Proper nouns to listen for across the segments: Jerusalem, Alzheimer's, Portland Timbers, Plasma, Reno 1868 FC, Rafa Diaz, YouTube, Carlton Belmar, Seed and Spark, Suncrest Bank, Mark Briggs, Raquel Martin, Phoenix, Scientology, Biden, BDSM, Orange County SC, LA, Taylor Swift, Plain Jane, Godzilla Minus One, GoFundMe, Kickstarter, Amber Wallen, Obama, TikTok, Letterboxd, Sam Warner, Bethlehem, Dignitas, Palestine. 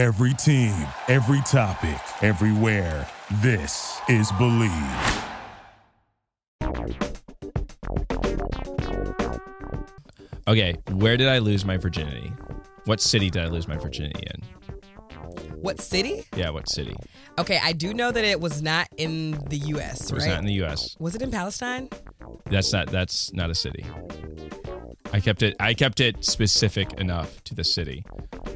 Every team, every topic, everywhere. This is Believe. Okay, where did I lose my virginity? What city did I lose my virginity in? What city? Yeah, what city? Okay, I do know that it was not in the U.S., right? It was not in the U.S. Was it in Palestine? That's not a city. I kept it specific enough to the city.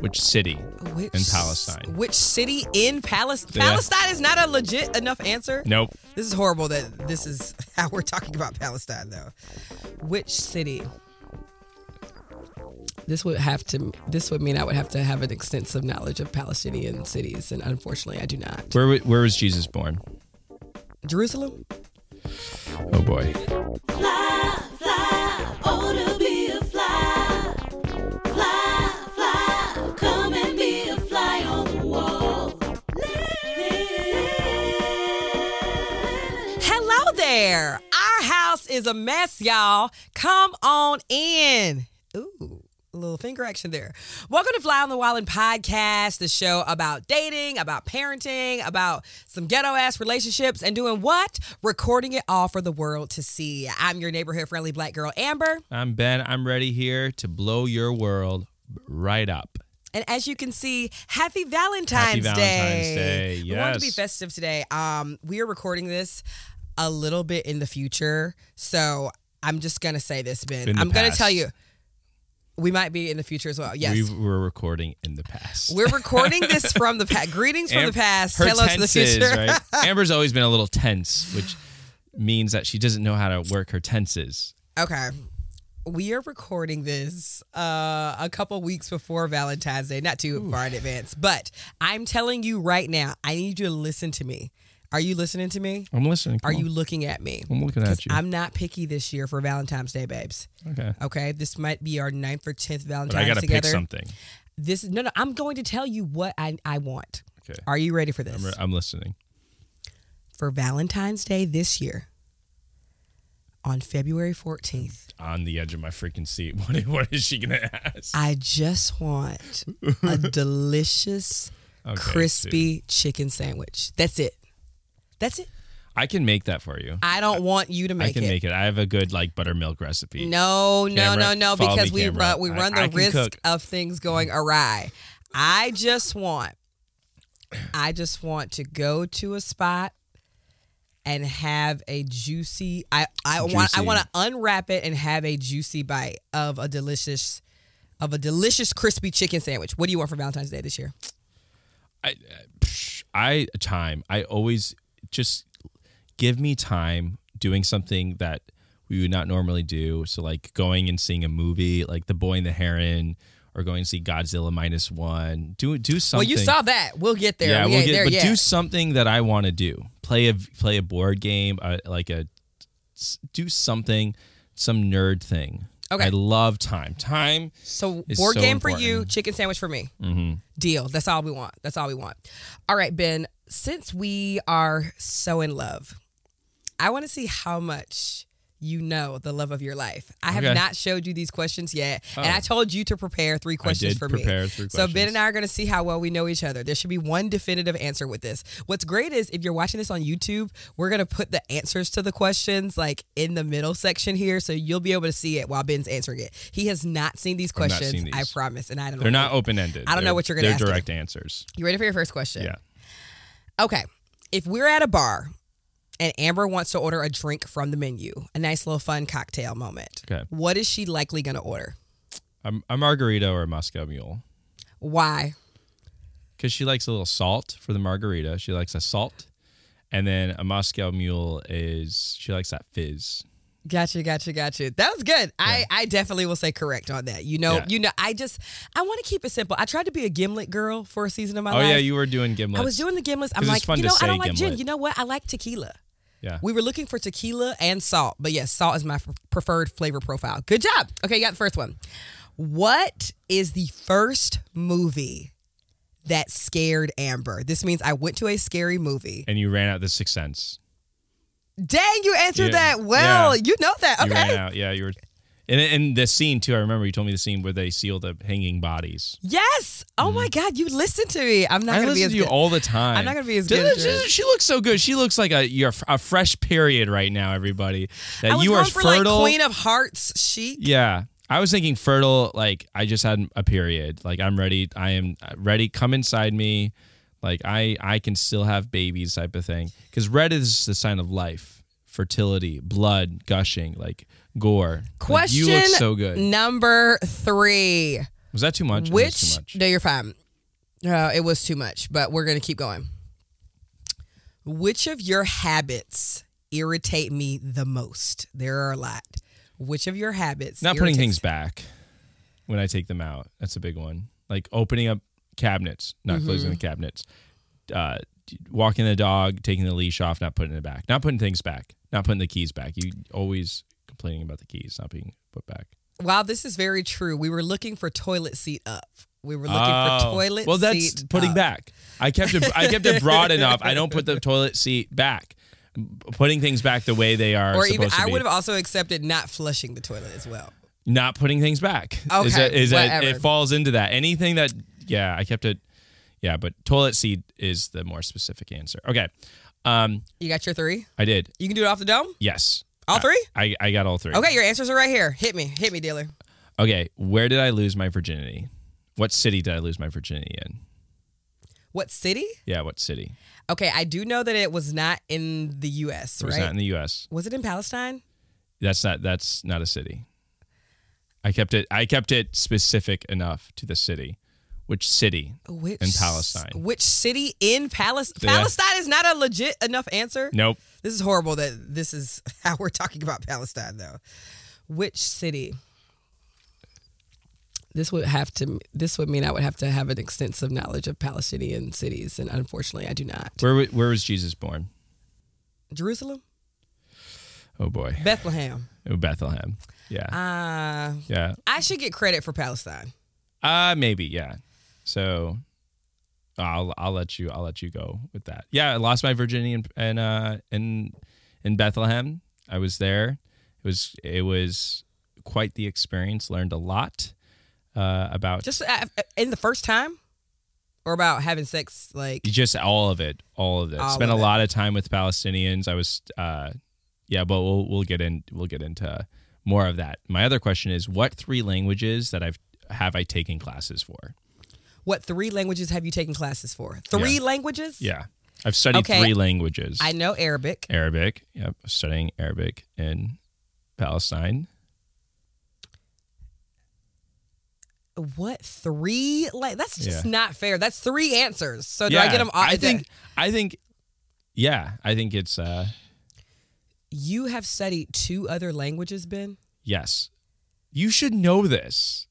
Which city in Palestine? Which city in Palestine? Yeah. Palestine is not a legit enough answer? Nope. This is horrible that this is how we're talking about Palestine, though. Which city? This would mean I would have to have an extensive knowledge of Palestinian cities, and unfortunately, I do not. Where was Jesus born? Jerusalem. Oh boy. Fly, fly, oh to be a fly. Fly, fly, come and be a fly on the wall. Hello there. Our house is a mess, y'all. Come on in. Ooh. A little finger action there. Welcome to Fly on the Wall and Podcast, the show about dating, about parenting, about some ghetto-ass relationships, and doing what? Recording it all for the world to see. I'm your neighborhood-friendly black girl, Amber. I'm Ben. I'm ready here to blow your world right up. And as you can see, Happy Valentine's Day. Yes. We wanted to be festive today. We are recording this a little bit in the future, so I'm just going to say this, Ben. I'm going to tell you. We might be in the future as well. Yes. We're recording in the past. We're recording this from the past. Greetings from the past. Hello to the future. Right? Amber's always been a little tense, which means that she doesn't know how to work her tenses. Okay. We are recording this a couple weeks before Valentine's Day. Not too far in advance. But I'm telling you right now, I need you to listen to me. Are you listening to me? I'm listening. Are you looking at me? I'm looking at you. I'm not picky this year for Valentine's Day, babes. Okay. Okay. This might be our 9th or 10th Valentine's together. But I gotta pick something. No. I'm going to tell you what I want. Okay. Are you ready for this? I'm listening. For Valentine's Day this year, on February 14th, on the edge of my freaking seat. What is she gonna ask? I just want a delicious, crispy chicken sandwich. That's it. That's it. I can make that for you. I don't want you to make it. I can make it. I have a good buttermilk recipe. No, because we run the risk of things going awry. I just want to go to a spot and have a juicy. I want to unwrap it and have a juicy bite of a delicious crispy chicken sandwich. What do you want for Valentine's Day this year? I always. Just give me time doing something that we would not normally do. So going and seeing a movie like The Boy and the Heron, or going to see Godzilla Minus One. Do something. Well, you saw that. We'll get there. Yeah, do something that I want to do. Play a board game. Do something. Some nerd thing. Okay. I love time. Time. So is board so game important. For you, chicken sandwich for me. Mm-hmm. Deal. That's all we want. That's all we want. All right, Ben. Since we are so in love, I want to see how much you know the love of your life. I have not showed you these questions yet, and I told you to prepare three questions for me. So Ben and I are going to see how well we know each other. There should be one definitive answer with this. What's great is if you're watching this on YouTube, we're going to put the answers to the questions in the middle section here, so you'll be able to see it while Ben's answering it. He has not seen these questions, I promise, and I don't know. They're not open-ended. I don't know what you're going to ask. They're direct answers. You ready for your first question? Yeah. Okay, if we're at a bar and Amber wants to order a drink from the menu, a nice little fun cocktail moment, okay, what is she likely going to order? A margarita or a Moscow Mule. Why? Because she likes a little salt for the margarita. She likes a salt. And then a Moscow Mule she likes that fizz. Gotcha. That was good. Yeah. I definitely will say correct on that. I want to keep it simple. I tried to be a gimlet girl for a season of my life. Oh, yeah, you were doing gimlets. I was doing the gimlets. I'm like, I don't like gin. You know what? I like tequila. Yeah. We were looking for tequila and salt. But, yes, salt is my preferred flavor profile. Good job. Okay, you got the first one. What is the first movie that scared Amber? This means I went to a scary movie. And you ran out The Sixth Sense. Dang, you answered that well. Yeah. You know that. Okay. You ran out. Yeah, you were. And the scene, too, I remember you told me the scene where they seal the hanging bodies. Yes! Oh, my God, you listen to me. I'm not going to be as good. I listen to you all the time. I'm not going to be as good as you. She looks so good. She looks like a fresh period right now, everybody. That you are fertile. I was going for, like, Queen of Hearts chic. Yeah. I was thinking fertile, like, I just had a period. Like, I'm ready. I am ready. Come inside me. Like, I can still have babies type of thing. Because red is the sign of life. Fertility, blood, gushing, like gore. Question, like, you look so good. Number 3. Was that too much? Which? Too much? No, you're fine. It was too much, but we're going to keep going. Which of your habits irritate me the most? There are a lot. Which of your habits? Not putting things back when I take them out. That's a big one. Like opening up cabinets, not closing the cabinets. Walking the dog, taking the leash off, not putting it back. Not putting things back. Not putting the keys back. You always complaining about the keys not being put back. Wow, this is very true. We were looking for toilet seat up. We were looking for toilet seat. Well, that's seat putting up. Back. I kept it broad enough. I don't put the toilet seat back. Putting things back the way they are or supposed even, to be. I would have also accepted not flushing the toilet as well. Not putting things back. Okay, is that it falls into that. Anything that, yeah, I kept it. Yeah, but toilet seat is the more specific answer. Okay. You got your 3? I did. You can do it off the dome? Yes. All 3? I got all 3. Okay, your answers are right here. Hit me, dealer. Okay, where did I lose my virginity? What city did I lose my virginity in? What city? Yeah, what city? Okay, I do know that it was not in the U.S., right? It was not in the U.S. Was it in Palestine? That's not a city. I kept it specific enough to the city. Which city in Palestine? Which city in Palestine? Yeah. Palestine is not a legit enough answer. Nope. This is horrible that this is how we're talking about Palestine, though. Which city? This would mean I would have to have an extensive knowledge of Palestinian cities, and unfortunately, I do not. Where was Jesus born? Jerusalem. Oh boy. Bethlehem. Oh, Bethlehem. Yeah. Yeah. I should get credit for Palestine. Maybe. Yeah. So I'll let you go with that. Yeah, I lost my virginity in Bethlehem. I was there. It was quite the experience. Learned a lot about just in the first time, or about having sex, like just all of it. Spent a lot of time with Palestinians. I was but we'll get into more of that. My other question is, what 3 languages that I've have I taken classes for? What 3 languages have you taken classes for? 3 languages? Yeah. I've studied 3 languages. I know Arabic. Arabic. Yep. Studying Arabic in Palestine. What 3? Like, that's just not fair. That's 3 answers. So do I get them all? I think it's... You have studied 2 other languages, Ben? Yes. You should know this.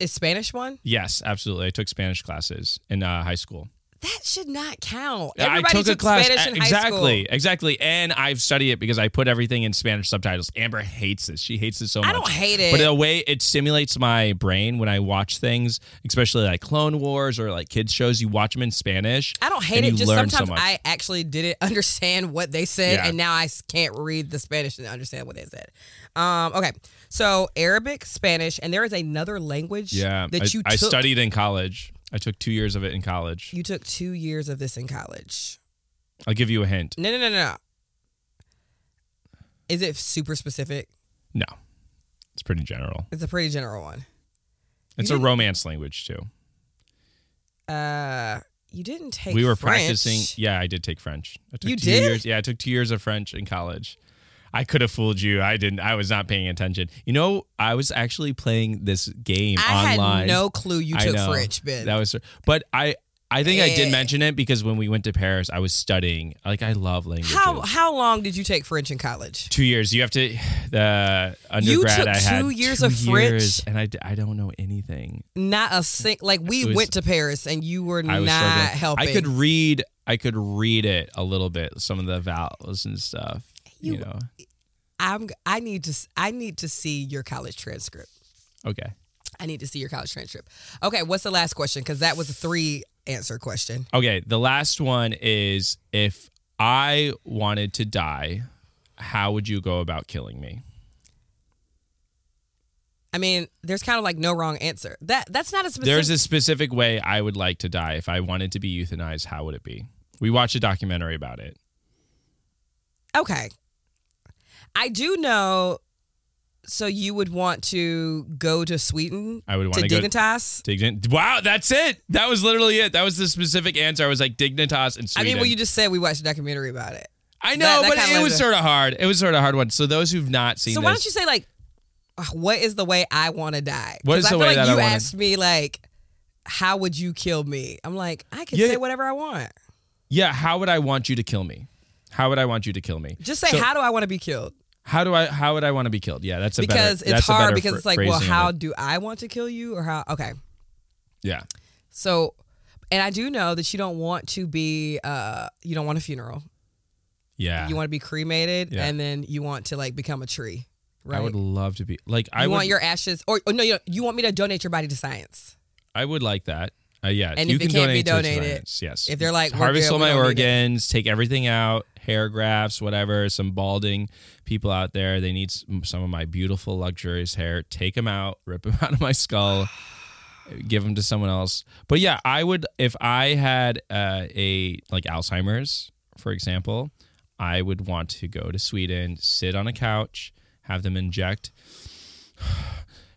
Is Spanish one? Yes, absolutely. I took Spanish classes in high school. That should not count. Everybody took a class Spanish in high school. Exactly. And I've studied it because I put everything in Spanish subtitles. Amber hates this. She hates this so much. I don't hate it. But in a way, it stimulates my brain when I watch things, especially like Clone Wars or like kids shows. You watch them in Spanish. I don't hate it. Just sometimes so I actually didn't understand what they said, and now I can't read the Spanish and understand what they said. Okay. So Arabic, Spanish, and there is another language that you took. I studied in college. I took 2 years of it in college. You took 2 years of this in college. I'll give you a hint. No. Is it super specific? No. It's pretty general. It's a pretty general one. It's a romance language, too. You didn't take French. We were practicing. Yeah, I did take French. You did? Years. Yeah, I took 2 years of French in college. I could have fooled you. I didn't. I was not paying attention. You know, I was actually playing this game online. I had no clue you took French, Ben. That was, but I think I did mention it because when we went to Paris, I was studying. Like, I love languages. How long did you take French in college? 2 years. You have to the undergrad. You took I had 2 years two of French, years, and I don't know anything. Not a single. Like we went to Paris, and you were not helping. I could read it a little bit. Some of the vowels and stuff. You know, I need to see your college transcript. Okay. I need to see your college transcript. Okay, what's the last question? Because that was a 3 answer question. Okay, the last one is, if I wanted to die, how would you go about killing me? I mean, there's kind of like no wrong answer. That's not a specific... There's a specific way I would like to die. If I wanted to be euthanized, how would it be? We watched a documentary about it. Okay. I do know... So you would want to go to Sweden? I would want to go to Dignitas? Wow, that's it. That was literally it. That was the specific answer. I was like, Dignitas and Sweden. I mean, well, you just said we watched a documentary about it. I know, but it was sort of hard. It was sort of a hard one. So those who've not seen this... So why don't you say, like, what is the way I want to die? What is the way that I want to... Because I feel like you asked me, like, how would you kill me? I'm like, I can say whatever I want. Yeah, how would I want you to kill me? How would I want you to kill me? Just say, how do I want to be killed? How would I want to be killed? Yeah, that's a because better, it's that's hard because it's like, well, how do I want to kill you or how? Okay. Yeah. So, and I do know that you don't want to be, you don't want a funeral. Yeah. You want to be cremated and then you want to like become a tree, right? I would love to be like, I want your ashes or no, you want me to donate your body to science. I would like that. Yeah. And if it can't be donated. Yes. If they're like, harvest all my organs, take everything out, hair grafts, whatever, some balding people out there. They need some of my beautiful, luxurious hair. Take them out, rip them out of my skull, give them to someone else. But yeah, I would, if I had like Alzheimer's, for example, I would want to go to Sweden, sit on a couch, have them inject,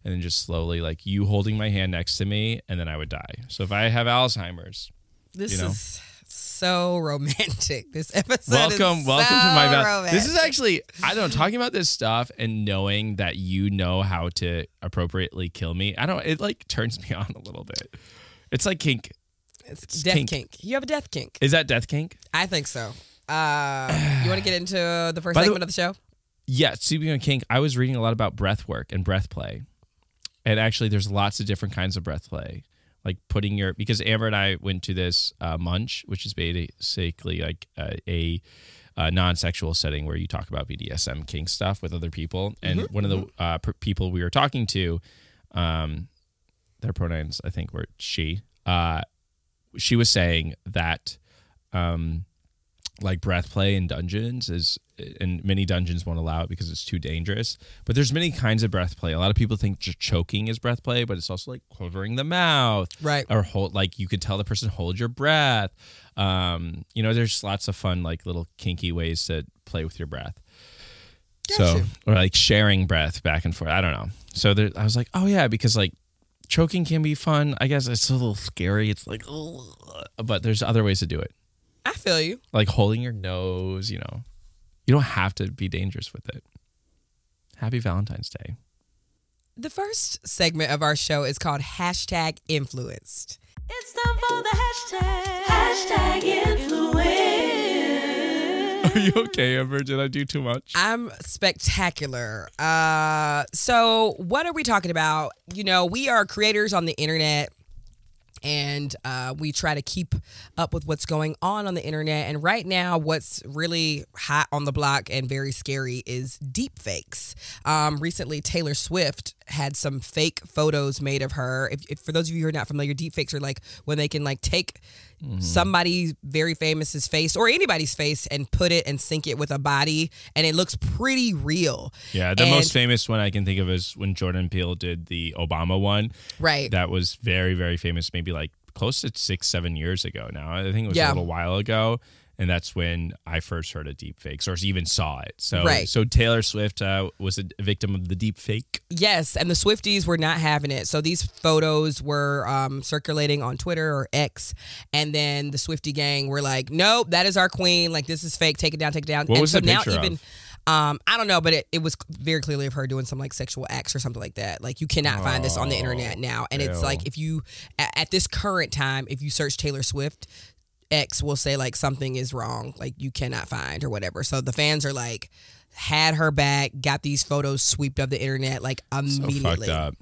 and then just slowly, like you holding my hand next to me, and then I would die. So if I have Alzheimer's, is so romantic. This episode. Welcome to my romantic. This is actually, I don't know, talking about this stuff and knowing that you know how to appropriately kill me. It like turns me on a little bit. It's like kink. It's death kink. You have a death kink. Is that death kink? I think so. You want to get into the first segment of the show? Yeah, speaking of kink, I was reading a lot about breath work and breath play. And actually, there's lots of different kinds of breath play, like putting your, because Amber and I went to this munch, which is basically like a non-sexual setting where you talk about BDSM kink stuff with other people. And one of the people we were talking to, their pronouns, I think, were she was saying that like breath play in dungeons and many dungeons won't allow it because it's too dangerous. But there's many kinds of breath play. A lot of people think just choking is breath play, but it's also like covering the mouth, right? Or like you could tell the person hold your breath. There's lots of fun like little kinky ways to play with your breath. Gotcha. So or like sharing breath back and forth. I don't know. So I was like, oh yeah, because like choking can be fun. I guess it's a little scary. It's like, but there's other ways to do it. I feel you. Like holding your nose, you don't have to be dangerous with it. Happy Valentine's Day. The first segment of our show is called #Influenced. It's time for the hashtag. #Influenced. Are you okay, Amber? Did I do too much? I'm spectacular. So what are we talking about? We are creators on the internet. And we try to keep up with what's going on the internet. And right now, what's really hot on the block and very scary is deepfakes. Recently, Taylor Swift had some fake photos made of her. If for those of you who are not familiar, deepfakes are like when they can like take somebody very famous's face or anybody's face and put it and sync it with a body, and it looks pretty real. Yeah, the most famous one I can think of is when Jordan Peele did the Obama one. Right. That was very, very famous, maybe like close to 6-7 years ago now. I think it was a little while ago. And that's when I first heard of deepfakes or even saw it. So, So Taylor Swift was a victim of the deepfake. Yes, and the Swifties were not having it. So these photos were circulating on Twitter or X, and then the Swiftie gang were like, nope, that is our queen. Like, this is fake. Take it down, take it down. What and was so the picture now even of? I don't know, but it was very clearly of her doing some like sexual acts or something like that. Like you cannot find this on the internet now. And it's like if you, at this current time, if you search Taylor Swift, X will say like something is wrong, like you cannot find or whatever. So the fans are like, had her back, got these photos swept up the internet like immediately. So fucked up.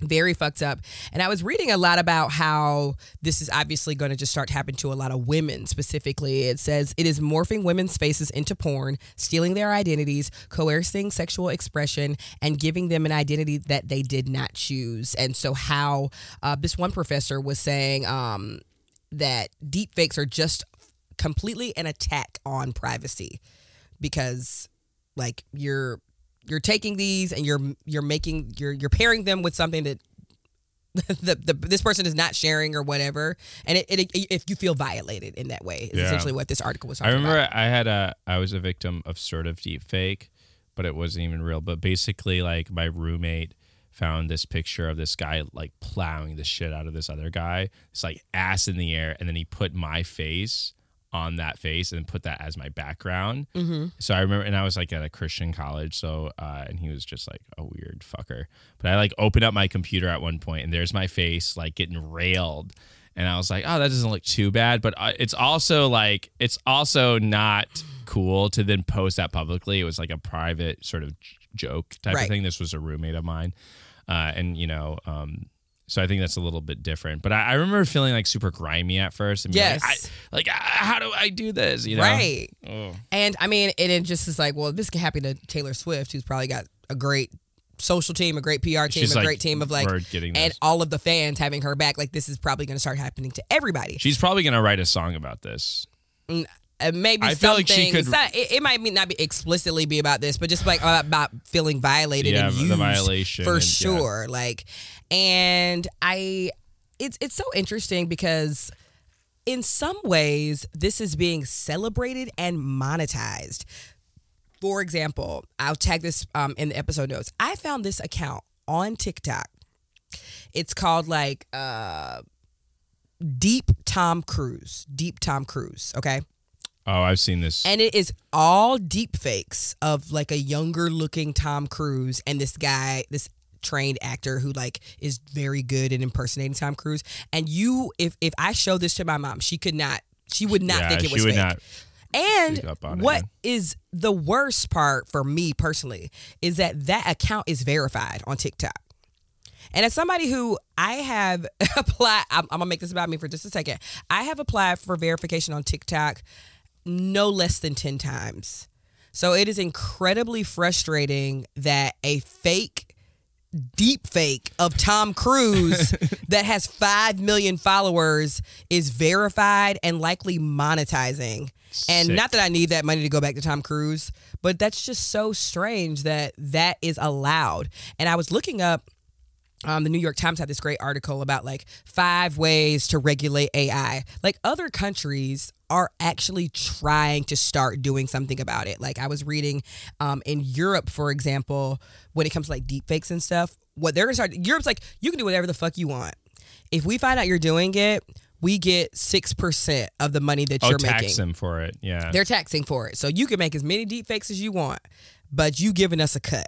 Very fucked up. And I was reading a lot about how this is obviously going to just start to happen to a lot of women specifically. It says it is morphing women's faces into porn, stealing their identities, coercing sexual expression, and giving them an identity that they did not choose. And so how this one professor was saying that deepfakes are just completely an attack on privacy because like you're you're taking these and you're pairing them with something that this person is not sharing or whatever, and it if you feel violated in that way, is essentially what this article was talking about. I remember I was a victim of sort of deep fake, but it wasn't even real. But basically, like, my roommate found this picture of this guy like plowing the shit out of this other guy. It's like ass in the air, and then he put my face on that face and put that as my background. Mm-hmm. So I remember, and I was like at a Christian college, so and he was just like a weird fucker. But I like opened up my computer at one point, and there's my face like getting railed, and I was like, oh, that doesn't look too bad, but it's also not cool to then post that publicly. It was like a private sort of joke type of thing. This was a roommate of mine, and you know. So I think that's a little bit different. But I remember feeling like super grimy at first. And like, how do I do this? You know? Right. Oh. And I mean, it just is like, well, this can happen to Taylor Swift, who's probably got a great social team, a great PR team, great team of like, and all of the fans having her back. Like, this is probably going to start happening to everybody. She's probably going to write a song about this. Maybe I feel like she could. It might not be explicitly be about this, but just like about feeling violated and used, the violation for sure. Yeah. Like, and it's so interesting because in some ways this is being celebrated and monetized. For example, I'll tag this in the episode notes. I found this account on TikTok. It's called like Deep Tom Cruise. Deep Tom Cruise. Okay. Oh, I've seen this. And it is all deep fakes of like a younger looking Tom Cruise and this guy, this trained actor who like is very good at impersonating Tom Cruise. And if I show this to my mom, she would not think it was fake. And what is the worst part for me personally is that account is verified on TikTok. And as somebody who I have applied, I'm going to make this about me for just a second. I have applied for verification on TikTok no less than 10 times. So it is incredibly frustrating that a deep fake of Tom Cruise that has 5 million followers is verified and likely monetizing. Sick. And not that I need that money to go back to Tom Cruise, but that's just so strange that is allowed. And I was looking up, the New York Times had this great article about like 5 ways to regulate AI. Like, other countries are actually trying to start doing something about it. Like, I was reading in Europe, for example, when it comes to like deepfakes and stuff, what they're gonna start, Europe's like, you can do whatever the fuck you want. If we find out you're doing it, we get 6% of the money that you're making. Tax them for it. Yeah, they're taxing for it. So you can make as many deepfakes as you want, but you giving us a cut.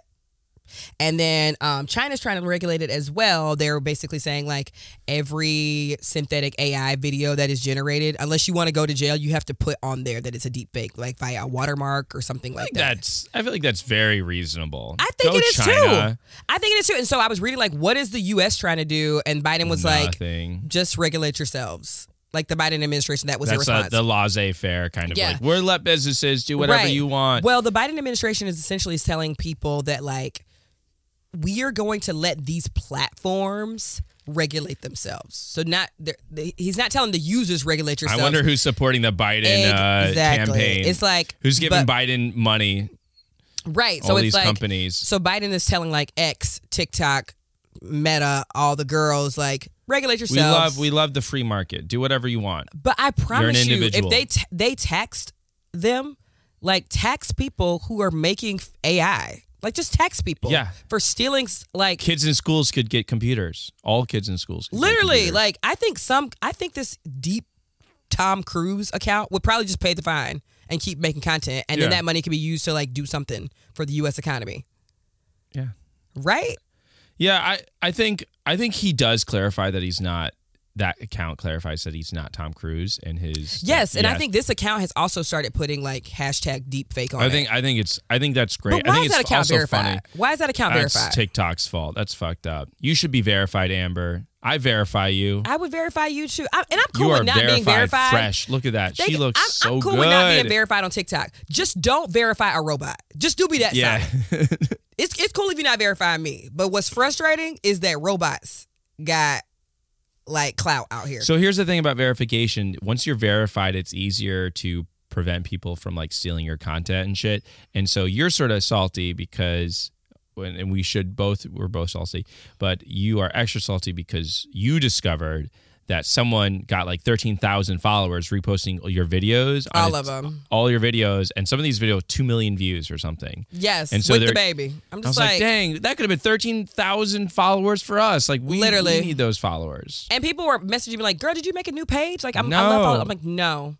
And then China's trying to regulate it as well. They're basically saying like every synthetic AI video that is generated, unless you want to go to jail, you have to put on there that it's a deep fake, like via a watermark or something like that. I feel like that's very reasonable. I think it is too. I think it is too. And so I was reading like, what is the U.S. trying to do? And Biden was like, just regulate yourselves. Like, the Biden administration, that was the response. That's the laissez-faire kind of like, we'll let businesses do whatever you want. Well, the Biden administration is essentially telling people that like, we are going to let these platforms regulate themselves. So he's not telling the users regulate yourselves. I wonder who's supporting the Biden campaign. It's like, who's giving Biden money? Right. So it's like companies. So Biden is telling like X, TikTok, Meta, all the girls like, regulate yourselves. We love the free market. Do whatever you want. But I promise you, if they taxed them, like tax people who are making AI. Like, just tax people for stealing, like... Kids in schools could get computers. All kids in schools could literally, like, I think this deep Tom Cruise account would probably just pay the fine and keep making content, and then that money could be used to, like, do something for the U.S. economy. Yeah. Right? Yeah, I think he does clarify that he's not... That account clarifies that he's not Tom Cruise and his... Yes, and I think this account has also started putting, like, hashtag deepfake on it. I think that's great. But why is that account verified? Funny. Why is that account verified? That's TikTok's fault. That's fucked up. You should be verified, Amber. I verify you. I would verify you, too. I'm cool with not being verified. Fresh. Look at that. She looks so good. I'm cool with not being verified on TikTok. Just don't verify a robot. Just do be that side. It's cool if you're not verifying me. But what's frustrating is that robots got... like clout out here. So here's the thing about verification. Once you're verified, it's easier to prevent people from like stealing your content and shit. And so you're sort of salty because, and we should both, we're both salty, but you are extra salty because you discovered that someone got like 13,000 followers reposting your videos. All of them. All your videos. And some of these videos, 2 million views or something. Yes, and so with the baby. I'm just like, dang, that could have been 13,000 followers for us. Like, we need those followers. And people were messaging me like, girl, did you make a new page? Like, I love followers. I'm like, no.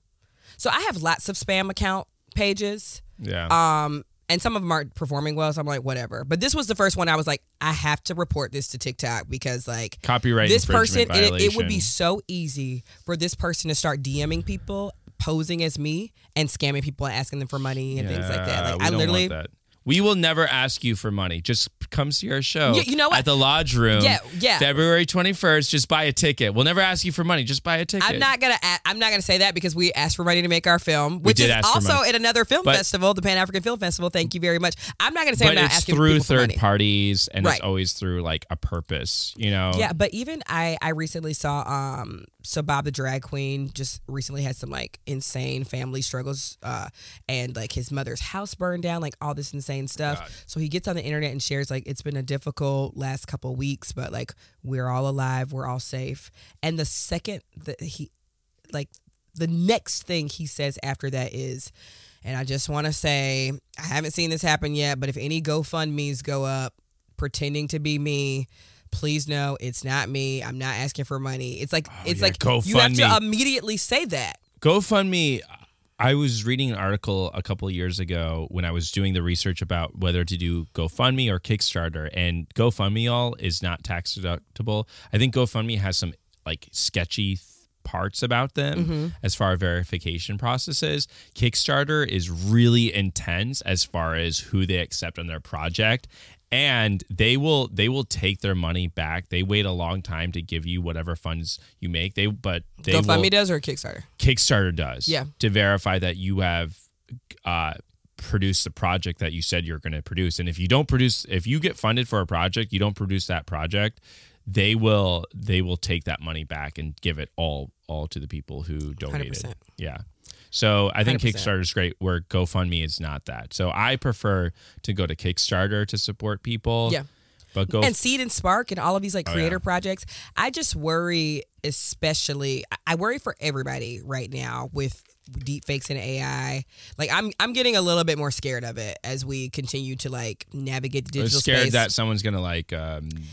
So I have lots of spam account pages. Yeah. And some of them aren't performing well, so I'm like, whatever. But this was the first one I was like, I have to report this to TikTok because, like, copyright this person, it would be so easy for this person to start DMing people, posing as me, and scamming people and asking them for money and things like that. Like, I literally. Want that. We will never ask you for money. Just come see our show you know what? At the Lodge Room. Yeah. February 21st. Just buy a ticket. We'll never ask you for money. Just buy a ticket. I'm not gonna say that because we asked for money to make our film, which is also at another film festival, the Pan-African Film Festival. Thank you very much. I'm not gonna say I'm not asking people for money. It's through third parties, and it's always through like a purpose, you know. Yeah, but even I recently saw so Bob the drag queen just recently had some like insane family struggles, and like his mother's house burned down, like all this insane stuff. God. So he gets on the internet and shares like, it's been a difficult last couple of weeks, but like we're all alive, we're all safe. And the second that he, like the next thing he says after that is, and I just want to say, I haven't seen this happen yet, but if any GoFundMes go up pretending to be me, please know it's not me. I'm not asking for money. It's like, you have to immediately say that. GoFundMe. I was reading an article a couple of years ago when I was doing the research about whether to do GoFundMe or Kickstarter, and GoFundMe all is not tax deductible. I think GoFundMe has some like sketchy parts about them as far as verification processes. Kickstarter is really intense as far as who they accept on their project. And they will take their money back. They wait a long time to give you whatever funds you make. But GoFundMe does or Kickstarter? Kickstarter does. Yeah. To verify that you have produced the project that you said you're going to produce. And if you don't produce, if you get funded for a project, you don't produce that project, they will take that money back and give it all to the people who donated. 100%. Yeah. So I think 100%. Kickstarter is great, where GoFundMe is not that. So I prefer to go to Kickstarter to support people. Yeah. But and Seed and Spark and all of these like creator projects. I just worry, especially, I worry for everybody right now with deep fakes and AI. Like I'm getting a little bit more scared of it as we continue to like navigate the digital space. I'm scared that someone's gonna like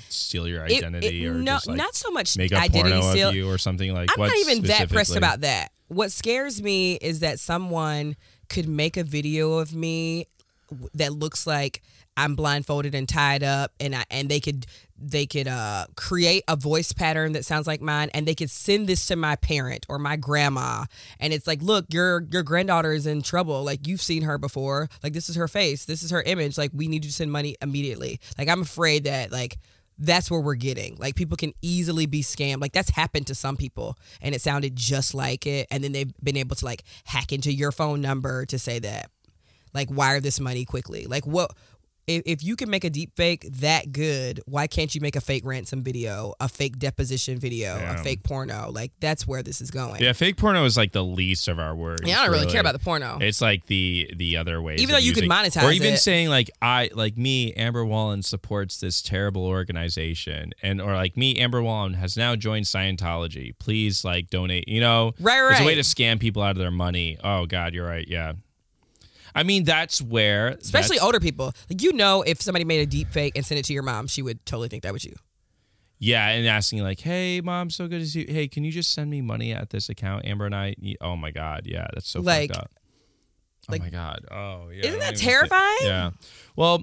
steal your identity not so much make a porno of you or something like. I'm not even that pressed about that. What scares me is that someone could make a video of me that looks like I'm blindfolded and tied up, and they could create a voice pattern that sounds like mine, and they could send this to my parent or my grandma, and it's like, look, your granddaughter is in trouble. Like, you've seen her before. Like, this is her face. This is her image. Like, we need you to send money immediately. Like, I'm afraid that like that's where we're getting. Like, people can easily be scammed. Like, that's happened to some people, and it sounded just like it. And then they've been able to, like, hack into your phone number to say that, like, wire this money quickly. Like, what if you can make a deep fake that good, why can't you make a fake ransom video, a fake deposition video, a fake porno? Like, that's where this is going. Yeah, fake porno is, like, the least of our worries. Yeah, I don't really care about the porno. It's, like, the other ways. Even though you can monetize it. Or even saying, like, Amber Wallen supports this terrible organization. Or, like, me, Amber Wallen, has now joined Scientology. Please, like, donate. You know? Right. It's a way to scam people out of their money. Oh, God, you're right. Yeah. I mean, that's where... Especially older people. Like, you know, if somebody made a deep fake and sent it to your mom, she would totally think that was you. Yeah, and asking like, hey, mom, so good to see you. Hey, can you just send me money at this account, Amber and I? Oh, my God. Yeah, that's so fucked up. Oh, my God. Oh, yeah. Isn't that terrifying? Yeah. Well,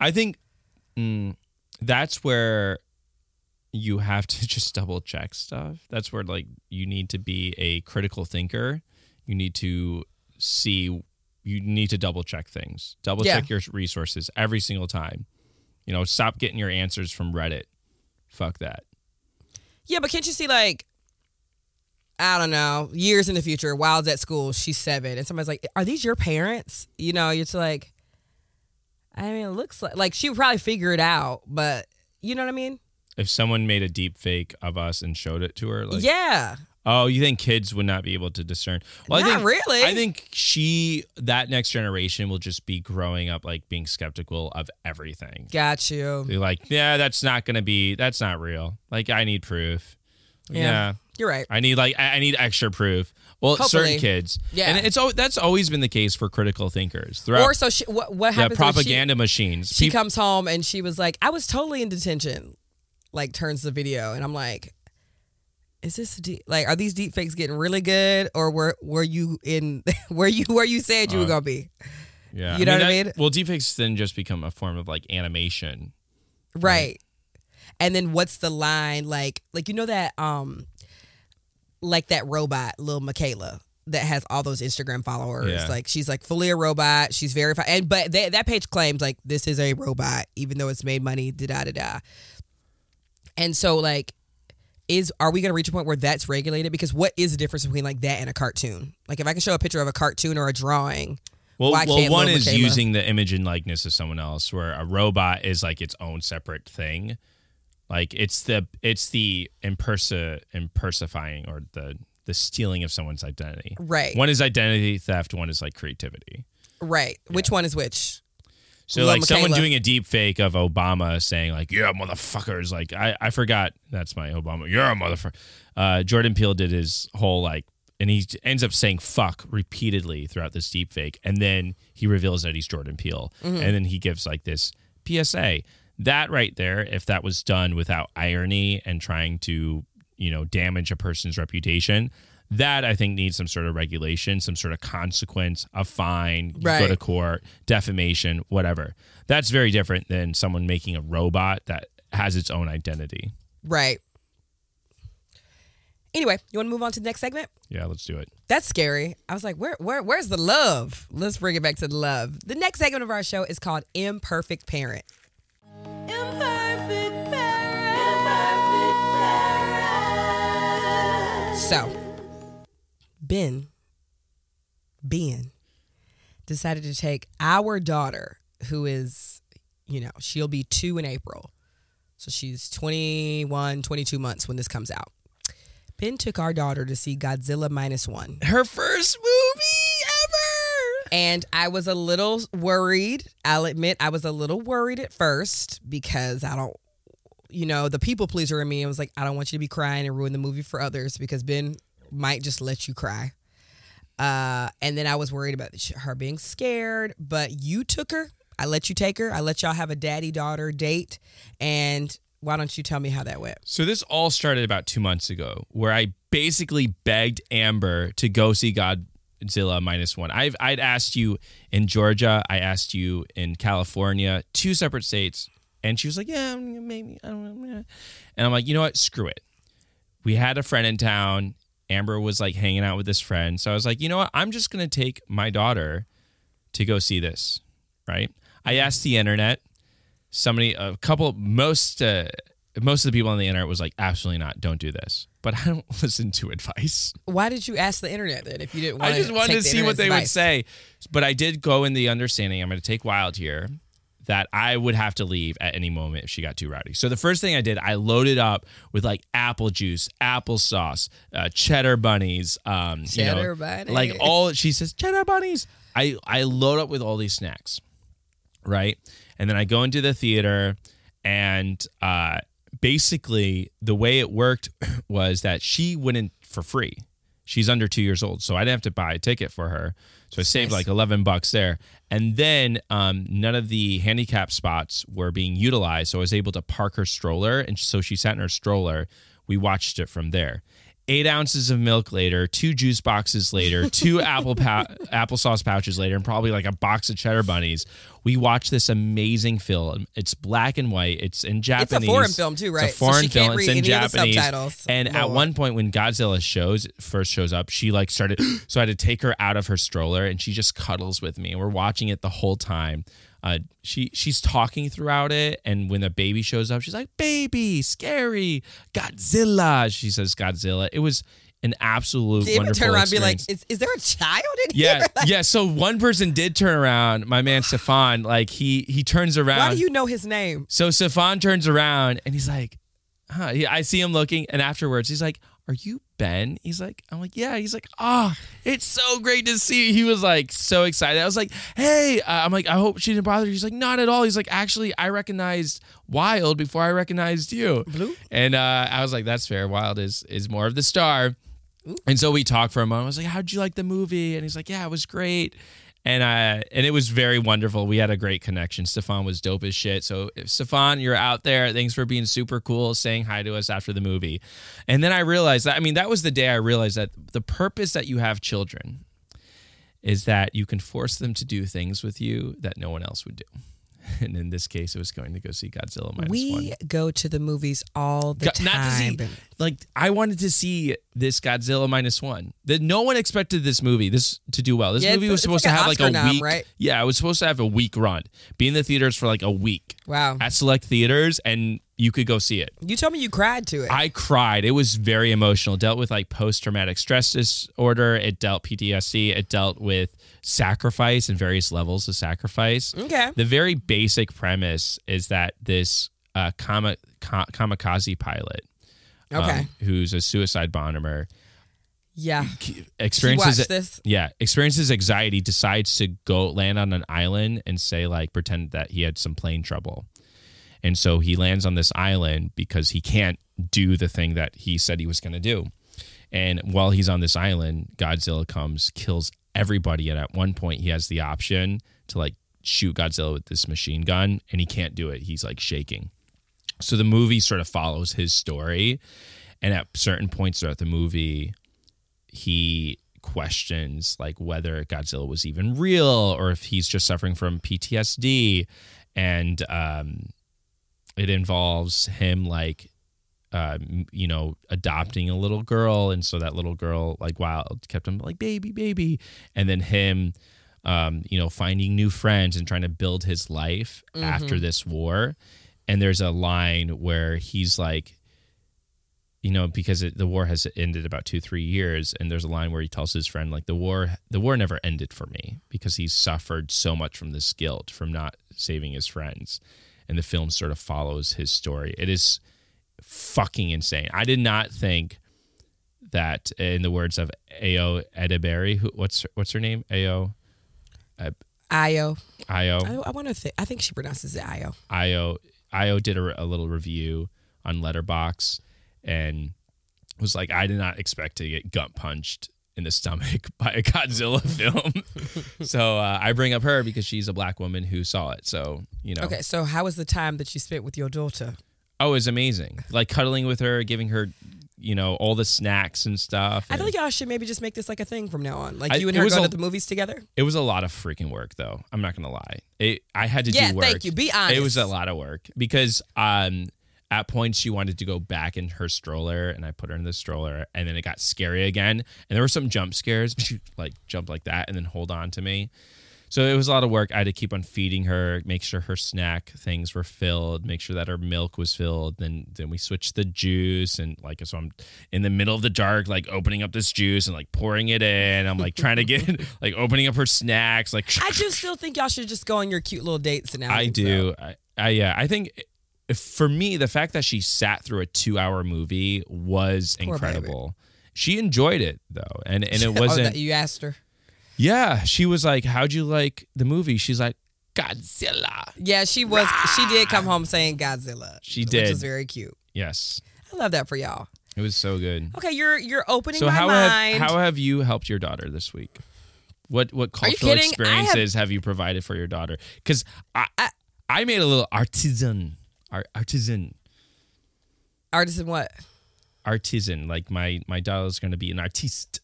I think that's where you have to just double check stuff. That's where, like, you need to be a critical thinker. You need to see... You need to double check things. Double check your resources every single time. You know, stop getting your answers from Reddit. Fuck that. Yeah, but can't you see, like, I don't know, years in the future, Wild's at school, she's 7, and somebody's like, are these your parents? You know, it's like, I mean, it looks like she would probably figure it out, but you know what I mean? If someone made a deep fake of us and showed it to her, like, yeah. Oh, you think kids would not be able to discern? Well, not really. I think that next generation will just be growing up like being skeptical of everything. Got you. They're like, yeah, that's not real. Like, I need proof. Yeah. You're right. I need extra proof. Well, hopefully. Certain kids. Yeah. And that's always been the case for critical thinkers. Or so what happens? The propaganda machines. She comes home and she was like, I was totally in detention. Like, turns the video and I'm like, is this are these deep fakes getting really good, or were you in where you said you were gonna be? Yeah. You know what I mean? Well, deep fakes then just become a form of like animation. Right. And then what's the line like you know that like that robot, Lil Michaela, that has all those Instagram followers. Yeah. Like, she's like fully a robot. She's verified. But that page claims like this is a robot, even though it's made money, da-da-da-da. And so like, are we going to reach a point where that's regulated? Because what is the difference between like that and a cartoon? Like, if I can show a picture of a cartoon or a drawing, why can't one is using the image and likeness of someone else, where a robot is like its own separate thing. Like, it's the impersonifying or the stealing of someone's identity. Right. One is identity theft. One is like creativity. Right. Yeah. Which one is which? So like someone doing a deep fake of Obama saying like, yeah, motherfuckers. Like, I forgot that's my Obama. You're a motherfucker. Jordan Peele did his whole like, and he ends up saying fuck repeatedly throughout this deep fake. And then he reveals that he's Jordan Peele. Mm-hmm. And then he gives like this PSA. That right there, if that was done without irony and trying to, you know, damage a person's reputation, that I think needs some sort of regulation, some sort of consequence, a fine, you go to court, defamation, whatever. That's very different than someone making a robot that has its own identity. Right. Anyway, you want to move on to the next segment? Yeah, let's do it. That's scary. I was like, where's the love? Let's bring it back to the love. The next segment of our show is called Imperfect Parent. Imperfect Parent. So, Ben decided to take our daughter, who is, you know, she'll be 2 in April. So she's 21, 22 months when this comes out. Ben took our daughter to see Godzilla Minus One. Her first movie ever! And I was a little worried. I'll admit I was a little worried at first because the people pleaser in me, I was like, I don't want you to be crying and ruin the movie for others, because Ben might just let you cry. And then I was worried about her being scared, but you took her. I let you take her. I let y'all have a daddy-daughter date. And why don't you tell me how that went? So this all started about 2 months ago, where I basically begged Amber to go see Godzilla Minus One. I'd asked you in Georgia. I asked you in California, 2 separate states. And she was like, yeah, maybe. I don't know. And I'm like, you know what? Screw it. We had a friend in town. Amber was like hanging out with this friend. So I was like, you know what? I'm just going to take my daughter to go see this. Right. I asked the internet. Most of the people on the internet was like, absolutely not. Don't do this. But I don't listen to advice. Why did you ask the internet then if you didn't want to? I just wanted to see what they would say. But I did go in the understanding, I'm going to take Wild here, that I would have to leave at any moment if she got too rowdy. So the first thing I did, I loaded up with like apple juice, applesauce, cheddar bunnies. Bunnies. Like all, she says, cheddar bunnies. I load up with all these snacks, right? And then I go into the theater, and basically the way it worked was that she went in for free. She's under 2 years old, so I didn't have to buy a ticket for her. So I saved like $11 there. And then none of the handicap spots were being utilized, so I was able to park her stroller. And so she sat in her stroller. We watched it from there. 8 ounces of milk later, 2 juice boxes later, 2 applesauce pouches later, and probably like a box of cheddar bunnies. We watched this amazing film. It's black and white. It's in Japanese. It's a foreign film too, right? It's a foreign film. It's in Japanese. And at one point when Godzilla first shows up, she like started. So I had to take her out of her stroller, and she just cuddles with me. And we're watching it the whole time. She's talking throughout it, and when the baby shows up, she's like, baby, scary, Godzilla. She says Godzilla. It was an absolute wonderful turn around experience. And be like, is there a child in here? Yeah. So one person did turn around. My man Stefan, like he turns around. Why do you know his name? So Stefan turns around and he's like, huh? I see him looking, and afterwards he's like, are you Ben? He's like, I'm like, yeah. He's like, ah, oh, it's so great to see you. He was like so excited. I was like, hey, I'm like, I hope she didn't bother you. He's like, not at all. He's like, actually, I recognized Wild before I recognized you. Blue. And I was like, that's fair. Wild is more of the star. Ooh. And so we talked for a moment. I was like, how'd you like the movie? And he's like, yeah, it was great. And it was very wonderful. We had a great connection. Stefan was dope as shit. So, if Stefan, you're out there, thanks for being super cool, saying hi to us after the movie. And then I realized that, I mean, that was the day I realized that the purpose that you have children is that you can force them to do things with you that no one else would do. And in this case, it was going to go see Godzilla Minus One. We go to the movies all the time. Not to see, like, I wanted to see this Godzilla Minus One. That no one expected this movie to do well. This movie was supposed to have like a week. Right? Yeah, it was supposed to have a week run. Be in the theaters for like a week. Wow. At select theaters, and you could go see it. You told me you cried to it. I cried. It was very emotional. It dealt with like post-traumatic stress disorder. It dealt PTSD. It dealt with sacrifice and various levels of sacrifice. Okay. The very basic premise is that this kamikaze pilot, okay, who's a suicide bomber, yeah, experiences anxiety, decides to go land on an island and say like pretend that he had some plane trouble, and so he lands on this island because he can't do the thing that he said he was going to do, and while he's on this island, Godzilla comes, kills everybody, and at one point he has the option to like shoot Godzilla with this machine gun, and he can't do it. He's like shaking. So the movie sort of follows his story, and at certain points throughout the movie he questions like whether Godzilla was even real or if he's just suffering from PTSD, and it involves him like adopting a little girl, and so that little girl like Wild kept him like baby, and then him finding new friends and trying to build his life after this war. And there's a line where he's like, you know, because the war has ended about 2-3 years, and there's a line where he tells his friend like the war never ended for me, because he suffered so much from this guilt from not saving his friends. And the film sort of follows his story. It is fucking insane. I did not think that, in the words of Ayo Edebiri, what's her name? Ayo. Ayo. I want to think. I think she pronounces it Ayo. Ayo did a little review on Letterboxd and was like, I did not expect to get gut punched in the stomach by a Godzilla film. So I bring up her because she's a black woman who saw it. So, you know. Okay, so how was the time that you spent with your daughter? Oh, it was amazing. Like cuddling with her, giving her, you know, all the snacks and stuff. I feel like y'all should maybe just make this like a thing from now on. Like you and her go to the movies together. It was a lot of freaking work, though. I'm not gonna lie. I had to do work. Yeah, thank you. Be honest. It was a lot of work because at points she wanted to go back in her stroller, and I put her in the stroller, and then it got scary again. And there were some jump scares. She like jumped like that, and then hold on to me. So it was a lot of work. I had to keep on feeding her, make sure her snack things were filled, make sure that her milk was filled. Then we switched the juice, and like, so I'm in the middle of the dark, like opening up this juice and like pouring it in. I'm like trying to get like opening up her snacks. Like I do still think y'all should just go on your cute little dates and everything. I do. So. Yeah, I think for me, the fact that she sat through a 2-hour movie was poor incredible. Baby. She enjoyed it though, and it wasn't. Oh, you asked her. Yeah, she was like, how'd you like the movie? She's like, Godzilla. Yeah, she was. Rah! She did come home saying Godzilla. She did. Which is very cute. Yes. I love that for y'all. It was so good. Okay, you're opening my mind. So how have you helped your daughter this week? What cultural experiences have you provided for your daughter? Because I made a little artisan. Artisan what? Artisan. Like my daughter's going to be an artiste.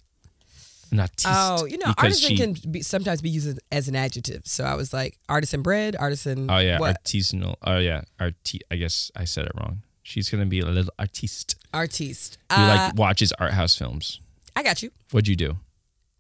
Oh, you know, artisan sometimes be used as an adjective. So I was like, artisan bread, artisan. Oh yeah, what? Artisanal. Oh yeah, I guess I said it wrong. She's gonna be a little artiste. Artiste. Who like watches art house films. I got you. What'd you do?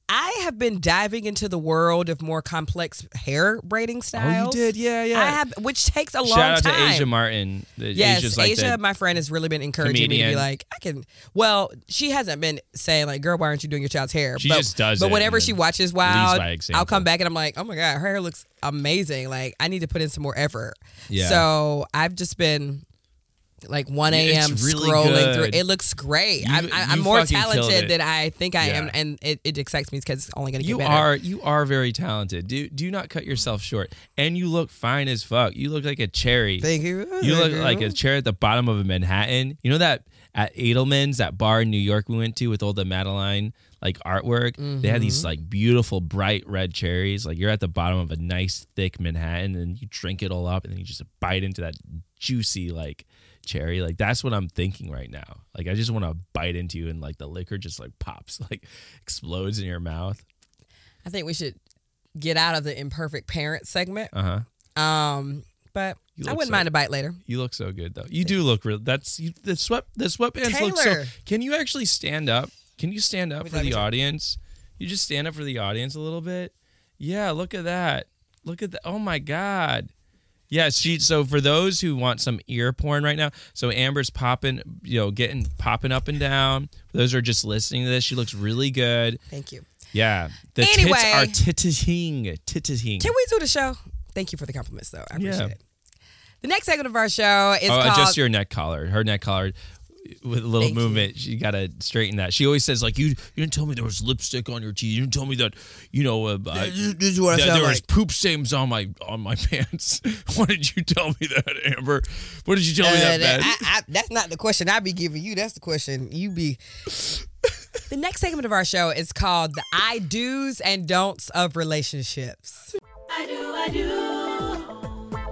I have been diving into the world of more complex hair braiding styles. Oh, you did, yeah. I have, which takes a long time. Shout out to Asia Martin. Yes, like Asia, my friend, has really been encouraging me to be like, I can. Well, she hasn't been saying like, girl, why aren't you doing your child's hair? She just does it. But whenever she watches Wild, I'll come back and I'm like, oh my God, her hair looks amazing. Like I need to put in some more effort. Yeah. So I've just been like 1 a.m. really scrolling good. Through. It looks great. I'm more talented than I think I am, and it excites me because it's only going to get better. You are very talented. Do not cut yourself short. And you look fine as fuck. You look like a cherry. Thank you. You look like a cherry at the bottom of a Manhattan. You know that at Edelman's, that bar in New York we went to with all the Madeline like artwork, they had these like beautiful bright red cherries. Like you're at the bottom of a nice thick Manhattan and you drink it all up and then you just bite into that juicy like cherry. Like that's what I'm thinking right now. Like I just want to bite into you and like the liquor just like pops, like explodes in your mouth. I think we should get out of the imperfect parent segment. But I wouldn't mind a bite later. You look so good though. You do look real. The sweatpants Taylor. Look so. Can you actually stand up? Can you stand up for the audience? You just stand up for the audience a little bit. Yeah, look at that. Look at that. Oh, my God. Yeah, so for those who want some ear porn right now, so Amber's popping, you know, popping up and down. For those who are just listening to this, she looks really good. Thank you. Yeah. The tits are titting. Can we do the show? Thank you for the compliments, though. I appreciate it. The next segment of our show is called... Adjust your neck collar. Her neck collar... With a little movement, you gotta straighten that. She always says, like, you didn't tell me there was lipstick on your teeth. You didn't tell me that, you know, this is what I sound there was poop stains on my pants. Why did you tell me that, Amber? What did you tell me that, Ben? That's not the question I be giving you. That's the question you be... The next segment of our show is called the I Do's and Don'ts of Relationships. I do, I do.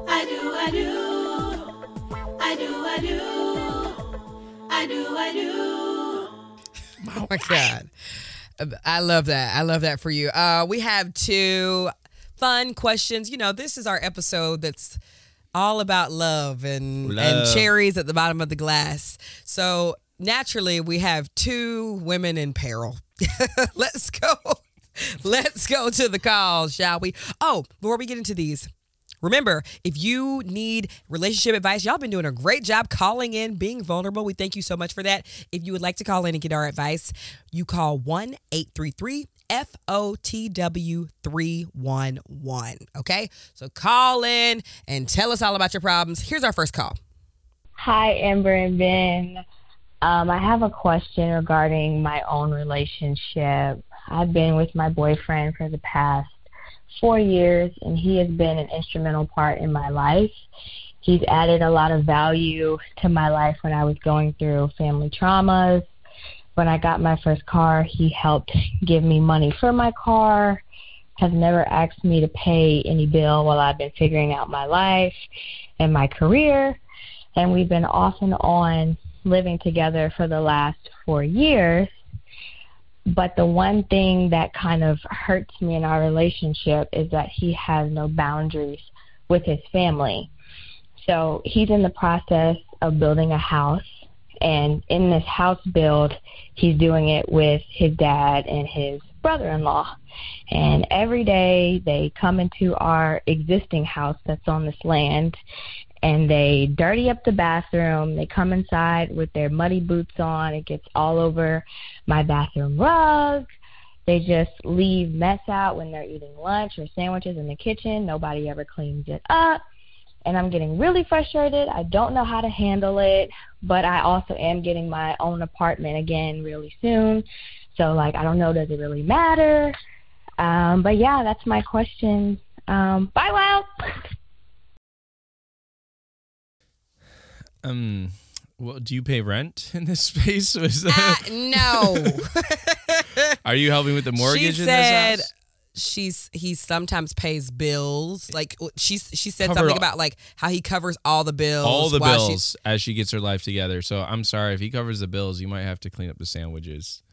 I do, I do. I do, I do. I do. Oh my God. I love that. I love that for you. We have two fun questions. You know, this is our episode that's all about love and cherries at the bottom of the glass. So naturally, we have two women in peril. Let's go. Let's go to the call, shall we? Oh, before we get into these. Remember, if you need relationship advice, y'all been doing a great job calling in, being vulnerable. We thank you so much for that. If you would like to call in and get our advice, you call 1-833-FOTW311. Okay? So call in and tell us all about your problems. Here's our first call. Hi, Amber and Ben. I have a question regarding my own relationship. I've been with my boyfriend for the past 4 years, and he has been an instrumental part in my life. He's added a lot of value to my life when I was going through family traumas. When I got my first car, he helped give me money for my car, has never asked me to pay any bill while I've been figuring out my life and my career, and we've been off and on living together for the last 4 years. But the one thing that kind of hurts me in our relationship is that he has no boundaries with his family. So he's in the process of building a house, and in this house build, he's doing it with his dad and his brother-in-law. And every day they come into our existing house that's on this land, and they dirty up the bathroom. They come inside with their muddy boots on. It gets all over my bathroom rug. They just leave mess out when they're eating lunch or sandwiches in the kitchen. Nobody ever cleans it up. And I'm getting really frustrated. I don't know how to handle it. But I also am getting my own apartment again really soon. So, like, I don't know, does it really matter? But, yeah, that's my question. Bye, Wild. Well, do you pay rent in this space? No. Are you helping with the mortgage in this house? He sometimes pays bills. Like she said something about like how he covers all the bills. All the bills as she gets her life together. So I'm sorry if he covers the bills, you might have to clean up the sandwiches.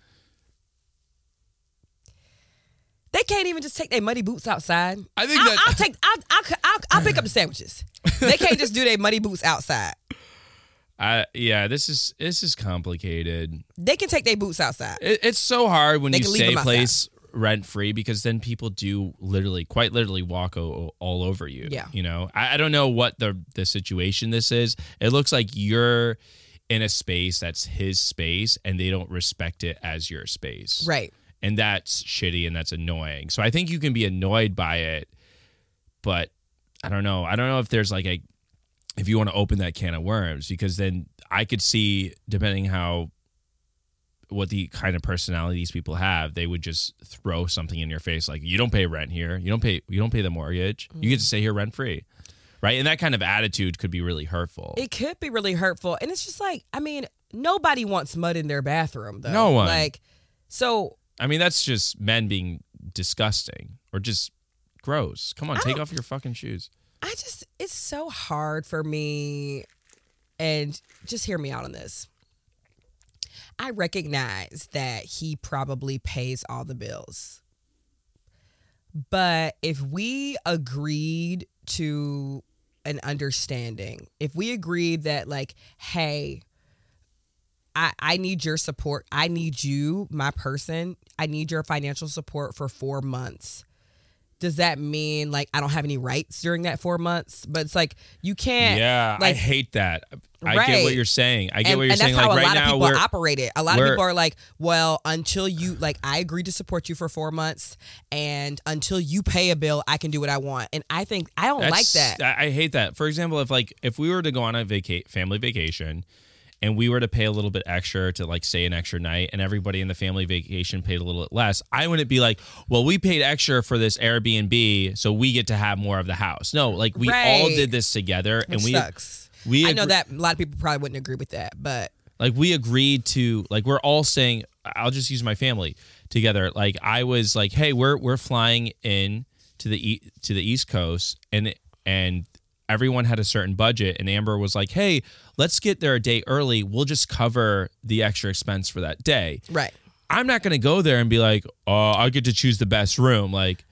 They can't even just take their muddy boots outside. I think I'll pick up the sandwiches. They can't just do their muddy boots outside. This is complicated. They can take their boots outside. It's so hard when you say place rent free because then people do quite literally walk all over you. Yeah. You know, I don't know what the situation this is. It looks like you're in a space that's his space and they don't respect it as your space. Right. And that's shitty and that's annoying. So I think you can be annoyed by it, but I don't know. I don't know if there's like a if you want to open that can of worms, because then I could see, depending how, what the kind of personality these people have, they would just throw something in your face like, you don't pay rent here, you don't pay the mortgage, you get to stay here rent free, right? And that kind of attitude could be really hurtful. It could be really hurtful, and it's just like, I mean, nobody wants mud in their bathroom, though. No one. Like, so. I mean, that's just men being disgusting or just gross. Come on, take off your fucking shoes. It's so hard for me, and just hear me out on this. I recognize that he probably pays all the bills. But if we agreed to an understanding, if we agreed that, like, hey, I need your support. I need you, my person. I need your financial support for 4 months. Does that mean, like, I don't have any rights during that 4 months? But it's like, you can't. Yeah, like, I hate that. Right. I get what you're saying. I get what you're saying. That's how, like, right now, a lot of people operate it. A lot of people are like, well, until you, like, I agree to support you for 4 months, and until you pay a bill, I can do what I want. And I think, I don't like that. I hate that. For example, if we were to go on a family vacation, and we were to pay a little bit extra to, like, say an extra night, and everybody in the family vacation paid a little bit less, I wouldn't be like, well, we paid extra for this Airbnb, so we get to have more of the house. No, like, we all did this together. Which sucks. I know that a lot of people probably wouldn't agree with that, but. Like, we agreed to, like, we're all saying, I'll just use my family together. Like, I was like, hey, we're flying in to the East Coast, and everyone had a certain budget, and Amber was like, hey, let's get there a day early. We'll just cover the extra expense for that day. Right. I'm not going to go there and be like, oh, I get to choose the best room. Like,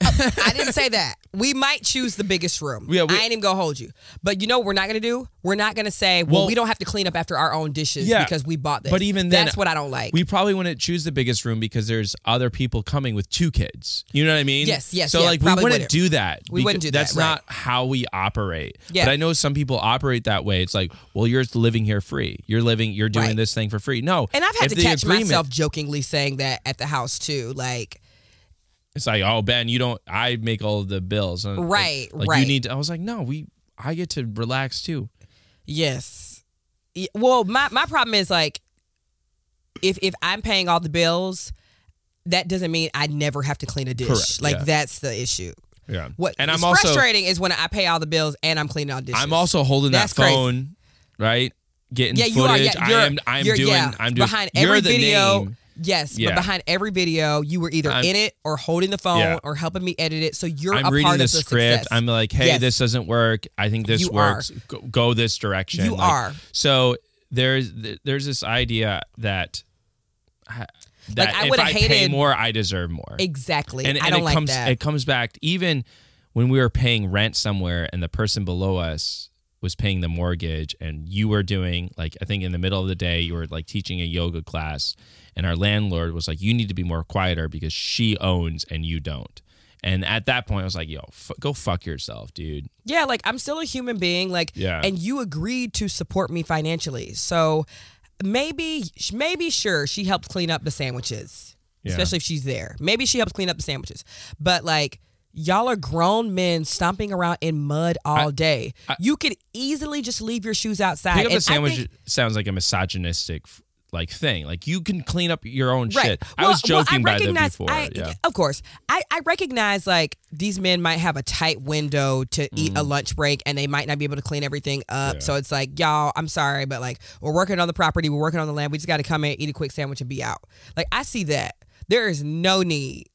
I didn't say that. We might choose the biggest room. Yeah, I ain't even going to hold you. But you know what we're not going to do? We're not going to say, well, we don't have to clean up after our own dishes because we bought this. But even then, that's what I don't like. We probably wouldn't choose the biggest room because there's other people coming with 2 kids. You know what I mean? Yes. So, like, we wouldn't do that. We wouldn't do that. That's not how we operate. Yeah. But I know some people operate that way. It's like, well, you're living here free. You're doing this thing for free. No. And I've had to catch myself jokingly saying that at the house, too. Like, it's like, oh, Ben, I make all of the bills. Right, like, you need to, I was like, no, I get to relax too. Yes. Well, my problem is, like, if I'm paying all the bills, that doesn't mean I never have to clean a dish. Correct. Like, that's the issue. Yeah. What's frustrating is when I pay all the bills and I'm cleaning all dishes. I'm also holding that phone, crazy. Right? Getting footage. You are, I'm doing behind every video. Name. Yes, yeah. But behind every video, you were either in it or holding the phone or helping me edit it. So I'm reading the script. Success. I'm like, hey, this doesn't work. I think this works. Go this direction. You are. So there's this idea that like, if I pay more, I deserve more. Exactly. And I don't like that. It comes back even when we were paying rent somewhere and the person below us was paying the mortgage, and you were doing, like, I think in the middle of the day, you were, like, teaching a yoga class, and our landlord was like, you need to be more quieter because she owns and you don't. And at that point, I was like, yo, go fuck yourself, dude. Yeah, like, I'm still a human being, like, and you agreed to support me financially. So maybe sure, she helped clean up the sandwiches, especially if she's there. Maybe she helped clean up the sandwiches. But, like, y'all are grown men stomping around in mud all day. You could easily just leave your shoes outside. Pick up a sandwich sounds like a misogynistic like thing. Like, you can clean up your own shit. Well, I was joking by that before. Of course. I recognize, like, these men might have a tight window to eat a lunch break, and they might not be able to clean everything up. Yeah. So it's like, y'all, I'm sorry, but, like, we're working on the property. We're working on the land. We just got to come in, eat a quick sandwich, and be out. Like, I see that. There is no need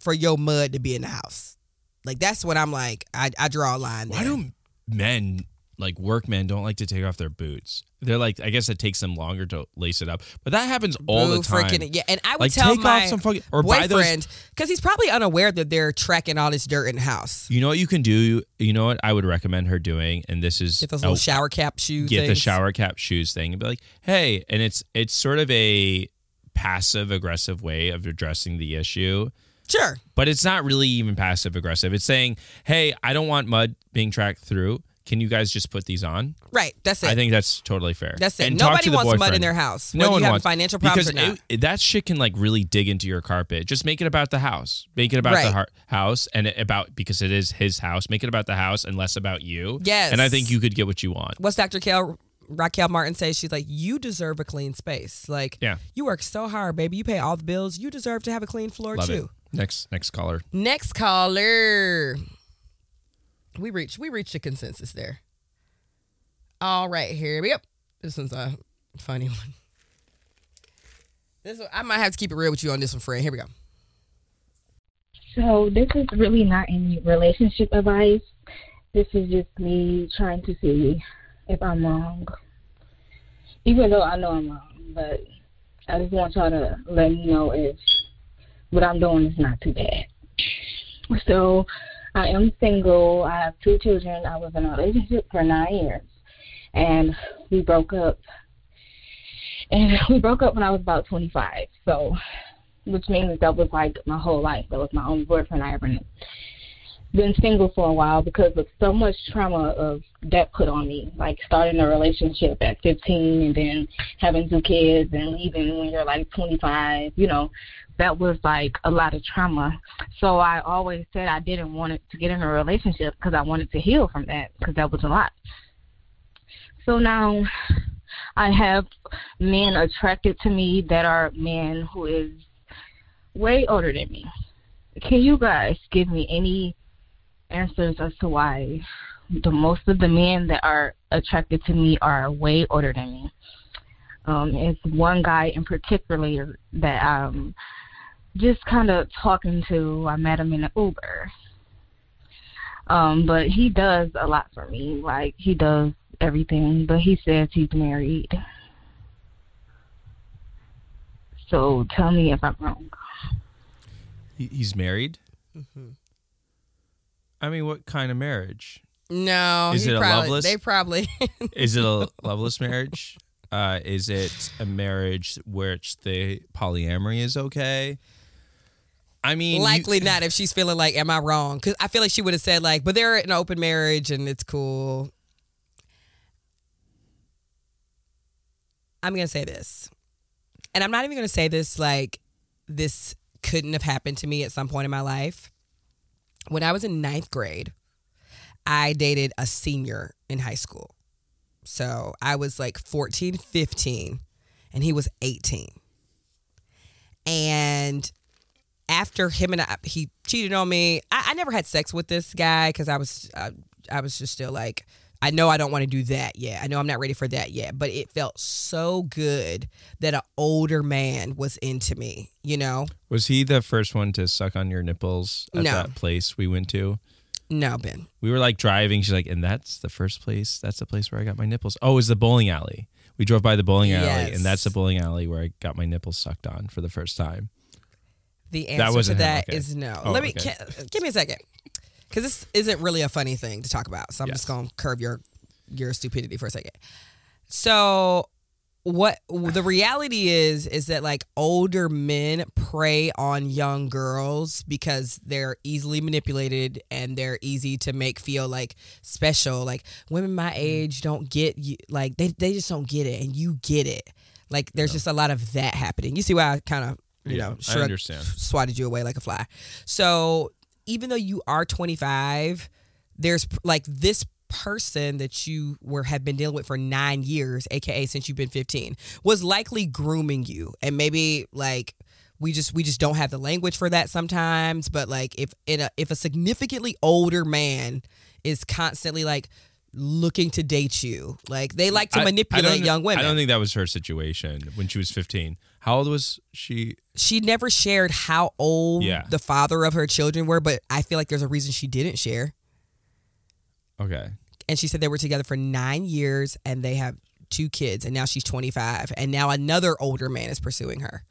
for your mud to be in the house. Like, that's what I'm like, I draw a line there. Why do men, like, workmen don't like to take off their boots? They're like, I guess it takes them longer to lace it up. But that happens all the time. Yeah, and I would like, tell my boyfriend, because he's probably unaware that they're tracking all this dirt in the house. You know what you can do? You know what I would recommend her doing? And this is, get those little shower cap shoes. Get the shower cap shoes thing and be like, hey, and it's sort of a passive aggressive way of addressing the issue. Sure. But it's not really even passive aggressive. It's saying, hey, I don't want mud being tracked through. can you guys just put these on? Right. That's it. I think that's totally fair. That's it. And nobody wants mud in their house. No one wants financial problems or not. That shit can like really dig into your carpet. Just make it about the house. Make it about the house and about, because it is his house. Make it about the house and less about you. Yes. And I think you could get what you want. What's Dr. Raquel Martin says? She's like, you deserve a clean space. Like, you work so hard, baby. You pay all the bills. You deserve to have a clean floor too. It. Next caller. Next caller. We reached a consensus there. All right, here we go. This one's a funny one. This one, I might have to keep it real with you on this one, friend. Here we go. So this is really not any relationship advice. This is just me trying to see if I'm wrong. Even though I know I'm wrong, but I just want y'all to let me know if what I'm doing is not too bad. So I am single. I have 2 children. I was in a relationship for 9 years, and we broke up. And we broke up when I was about 25, so, which means that was like my whole life. That was my only boyfriend I ever knew. Been single for a while because of so much trauma of that put on me, like starting a relationship at 15 and then having 2 kids and leaving when you're like 25, you know. That was like a lot of trauma. So I always said I didn't want to get in a relationship because I wanted to heal from that, because that was a lot. So now I have men attracted to me that are men who is way older than me. Can you guys give me any answers as to why most of the men that are attracted to me are way older than me? It's one guy in particular that I'm just kind of talking to. I met him in an Uber. But he does a lot for me. Like, he does everything, but he says he's married. So tell me if I'm wrong. He's married? Mm-hmm. I mean, what kind of marriage? No. Is it a loveless? They probably. Is it a loveless marriage? Is it a marriage where the polyamory is okay? I mean, likely not if she's feeling like, am I wrong? Because I feel like she would have said like, but they're in an open marriage and it's cool. I'm going to say this. And I'm not even going to say this like this couldn't have happened to me at some point in my life. When I was in 9th grade, I dated a senior in high school. So I was like 14, 15, and he was 18. And after him and he cheated on me. I never had sex with this guy because I was just still like, I know I don't want to do that yet. I know I'm not ready for that yet. But it felt so good that an older man was into me, you know? Was he the first one to suck on your nipples at that place we went to? No, Ben. We were like driving. She's like, and that's the first place. That's the place where I got my nipples. Oh, it was the bowling alley. We drove by the bowling alley, and that's the bowling alley where I got my nipples sucked on for the first time. The answer to that is no. Oh, let me give me a second, because this isn't really a funny thing to talk about. So I'm just gonna curb your stupidity for a second. So what the reality is that like older men prey on young girls because they're easily manipulated and they're easy to make feel like special. Like women my age don't get you, like they just don't get it, and you get it. Like there's just a lot of that happening. You see why I kind of you know swatted you away like a fly. So even though you are 25, there's like this person that you have been dealing with for 9 years, aka since you've been 15, was likely grooming you. And maybe like we just don't have the language for that sometimes, but like if a significantly older man is constantly like looking to date you, like they like to manipulate young women. I don't think that was her situation when she was 15. How old was she? She never shared how old the father of her children were, but I feel like there's a reason she didn't share. Okay. And she said they were together for 9 years and they have 2 kids, and now she's 25, and now another older man is pursuing her.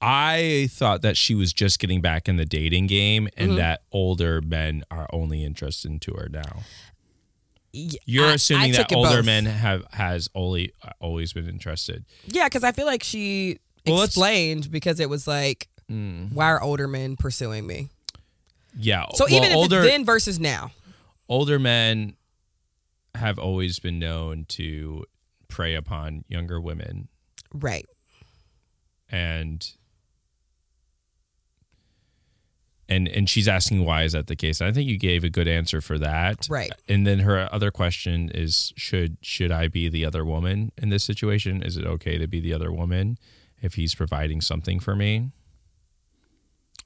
I thought that she was just getting back in the dating game and that older men are only interested into her now. You're assuming that older men has only always been interested. Yeah, because I feel like she explained because it was like, why are older men pursuing me? Yeah. So even if it's then versus now. older men have always been known to prey upon younger women. Right. And she's asking, why is that the case? And I think you gave a good answer for that. Right. And then her other question is, should I be the other woman in this situation? Is it okay to be the other woman if he's providing something for me?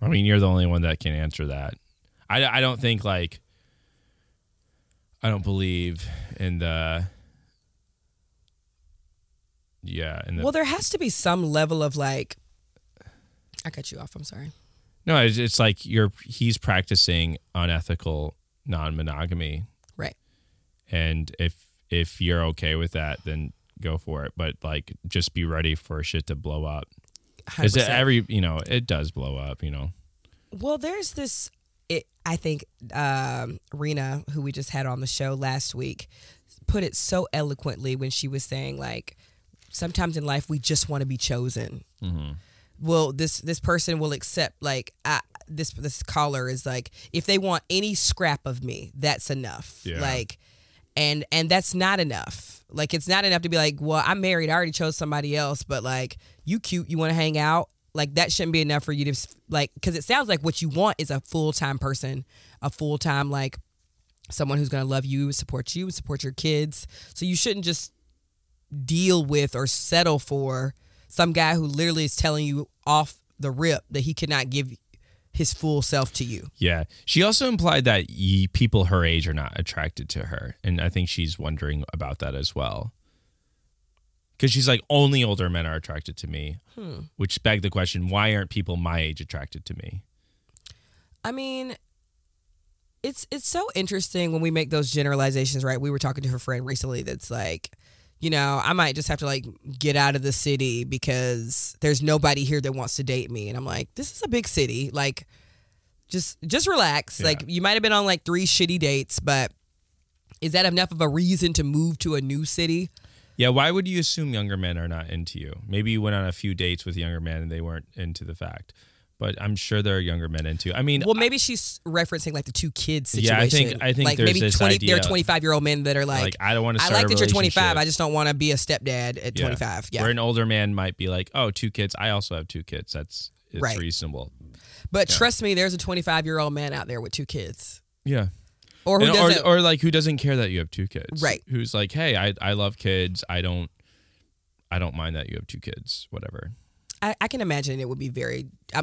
I mean, you're the only one that can answer that. I don't think, like, I don't believe in the... Yeah. And well, there has to be some level of, like... I cut you off. I'm sorry. No, it's like he's practicing unethical non-monogamy. Right. And if you're okay with that, then go for it. But, like, just be ready for shit to blow up. 100%. 'Cause it does blow up, you know. Well, there's this... I think Rena, who we just had on the show last week, put it so eloquently when she was saying, like, sometimes in life we just want to be chosen. Mm-hmm. Well, this person will accept, like, this caller is like, if they want any scrap of me, that's enough. Yeah. Like, and that's not enough. Like, it's not enough to be like, well, I'm married, I already chose somebody else, but, like, you cute, you want to hang out. Like, that shouldn't be enough for you to, like, because it sounds like what you want is a full-time person, a full-time, like, someone who's going to love you, support your kids. So you shouldn't just deal with or settle for some guy who literally is telling you off the rip that he cannot give his full self to you. Yeah. She also implied that people her age are not attracted to her. And I think she's wondering about that as well. Because she's like, only older men are attracted to me, which begs the question, why aren't people my age attracted to me? I mean, it's so interesting when we make those generalizations, right? We were talking to her friend recently that's like, you know, I might just have to, like, get out of the city because there's nobody here that wants to date me. And I'm like, this is a big city. Like, just relax. Yeah. Like, you might have been on, like, 3 shitty dates, but is that enough of a reason to move to a new city? Yeah, why would you assume younger men are not into you? Maybe you went on a few dates with younger men and they weren't into the fact. But I'm sure there are younger men into. I mean, well, maybe she's referencing, like, the 2 kids situation. Yeah, I think like, there's maybe this idea. There are 25-year-old men that are like I don't want to start a relationship. I like that you're 25. I just don't want to be a stepdad at 25. Yeah. Where an older man might be like, oh, 2 kids. I also have 2 kids. It's right. Reasonable. But trust me, there's a 25-year-old man out there with 2 kids. Yeah. Or who doesn't care that you have 2 kids. Right. Who's like, hey, I love kids. I don't mind that you have 2 kids, whatever. I can imagine it would be very, I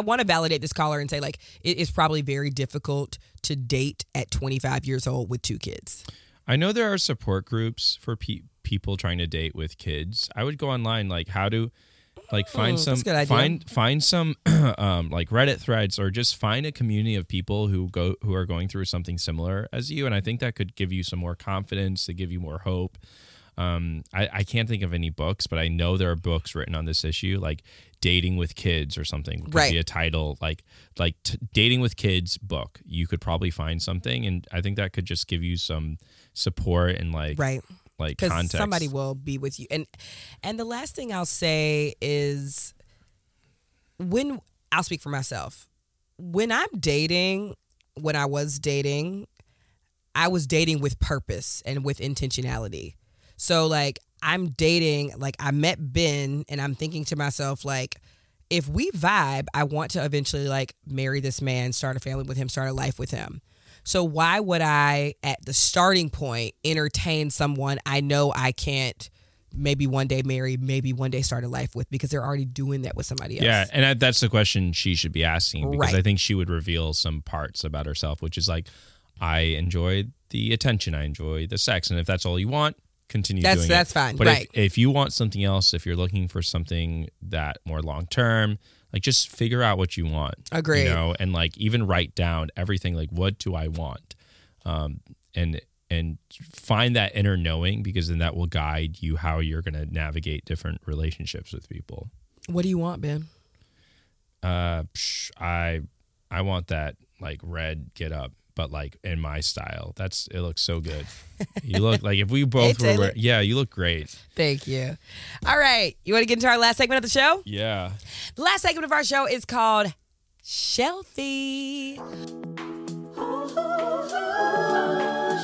want to validate this caller and say, like, it's probably very difficult to date at 25 years old with 2 kids. I know there are support groups for people trying to date with kids. I would go online, like, how to, like, find some like Reddit threads, or just find a community of people who are going through something similar as you, and I think that could give you some more confidence, to give you more hope. I can't think of any books, but I know there are books written on this issue, like Dating with Kids or something. Could be a title, like Dating with Kids book. You could probably find something, and I think that could just give you some support and like context. Somebody will be with you. And the last thing I'll say is, when I'll speak for myself, when I was dating, I was dating with purpose and with intentionality. So, like, I'm dating, like, I met Ben and I'm thinking to myself, like, if we vibe, I want to eventually, like, marry this man, start a family with him, start a life with him. So why would I, at the starting point, entertain someone I know I can't maybe one day marry, maybe one day start a life with, because they're already doing that with somebody else? Yeah, and that's the question she should be asking, because I think she would reveal some parts about herself, which is like, I enjoy the attention, I enjoy the sex, and if that's all you want, continue doing it. That's fine, but right. If you want something else, if you're looking for something that more long-term, like, just figure out what you want. Agreed. You know, and, like, even write down everything, like, what do I want? And find that inner knowing, because then that will guide you how you're going to navigate different relationships with people. What do you want, Ben? I want that, like, red get up, but, like, in my style. It looks so good. You look, like, if we both were, yeah, you look great. Thank you. All right. You want to get into our last segment of the show? Yeah. The last segment of our show is called Shelfie. I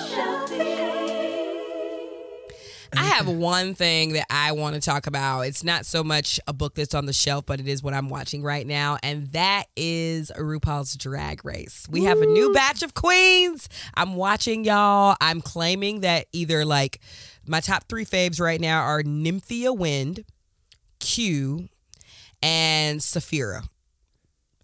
have one thing that I want to talk about. It's not so much a book that's on the shelf, but it is what I'm watching right now, and that is RuPaul's Drag Race. We have a new batch of queens. I'm watching, y'all. I'm claiming that either, like, my top three faves right now are Nymphia Wind, Q, and Sapphira.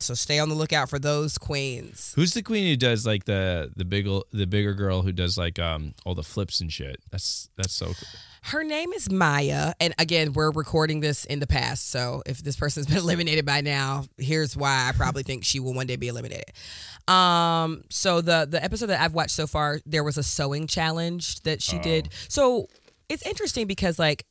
So stay on the lookout for those queens. Who's the queen who does like the bigger girl who does like all the flips and shit? That's so cool. Her name is Maya, and again, we're recording this in the past. So if this person's been eliminated by now, here's why I probably think she will one day be eliminated. So the episode that I've watched so far, there was a sewing challenge that she did. So it's interesting because like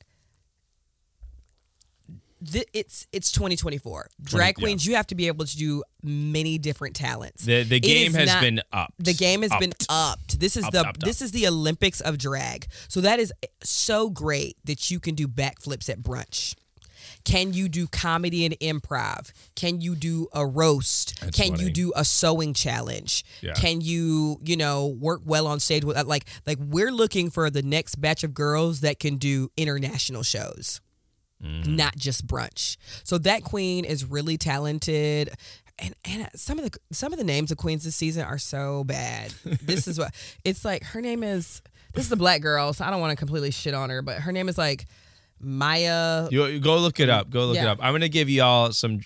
it's 2024. Drag queens, you have to be able to do many different talents. The game has been upped. The game has been upped. This is the Olympics of drag. So that is so great that you can do backflips at brunch. Can you do comedy and improv? Can you do a roast? That's Can funny. You do a sewing challenge? Yeah. Can you, work well on stage? With like we're looking for the next batch of girls that can do international shows. Not just brunch. So that queen is really talented, and some of the names of queens this season are so bad. This is what it's like. Her name is. This is a black girl, so I don't want to completely shit on her, but her name is like Maya. You go look it up. Go look it up. I'm gonna give y'all some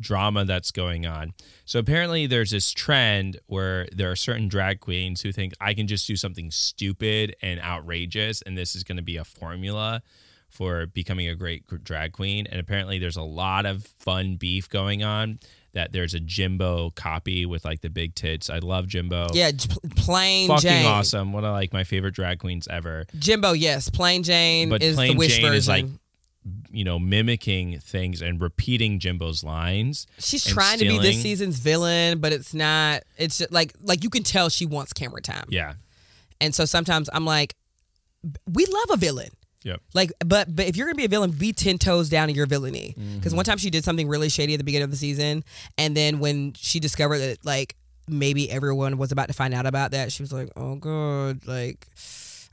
drama that's going on. So apparently, there's this trend where there are certain drag queens who think I can just do something stupid and outrageous, and this is gonna be a formula for becoming a great drag queen. And apparently there's a lot of fun beef going on, that there's a Jimbo copy with like the big tits. I love Jimbo. Yeah, Plain Jane. Fucking awesome. One of like my favorite drag queens ever. Jimbo, yes. Plain Jane is the wish version. But Plain Jane is like, mimicking things and repeating Jimbo's lines. She's trying to be this season's villain, but it's not. It's just like you can tell she wants camera time. Yeah. And so sometimes I'm like, we love a villain. Yep. Like, but if you're gonna be a villain, be 10 toes down in your villainy. Because one time she did something really shady at the beginning of the season, and then when she discovered that, like, maybe everyone was about to find out about that, she was like, "Oh God, like,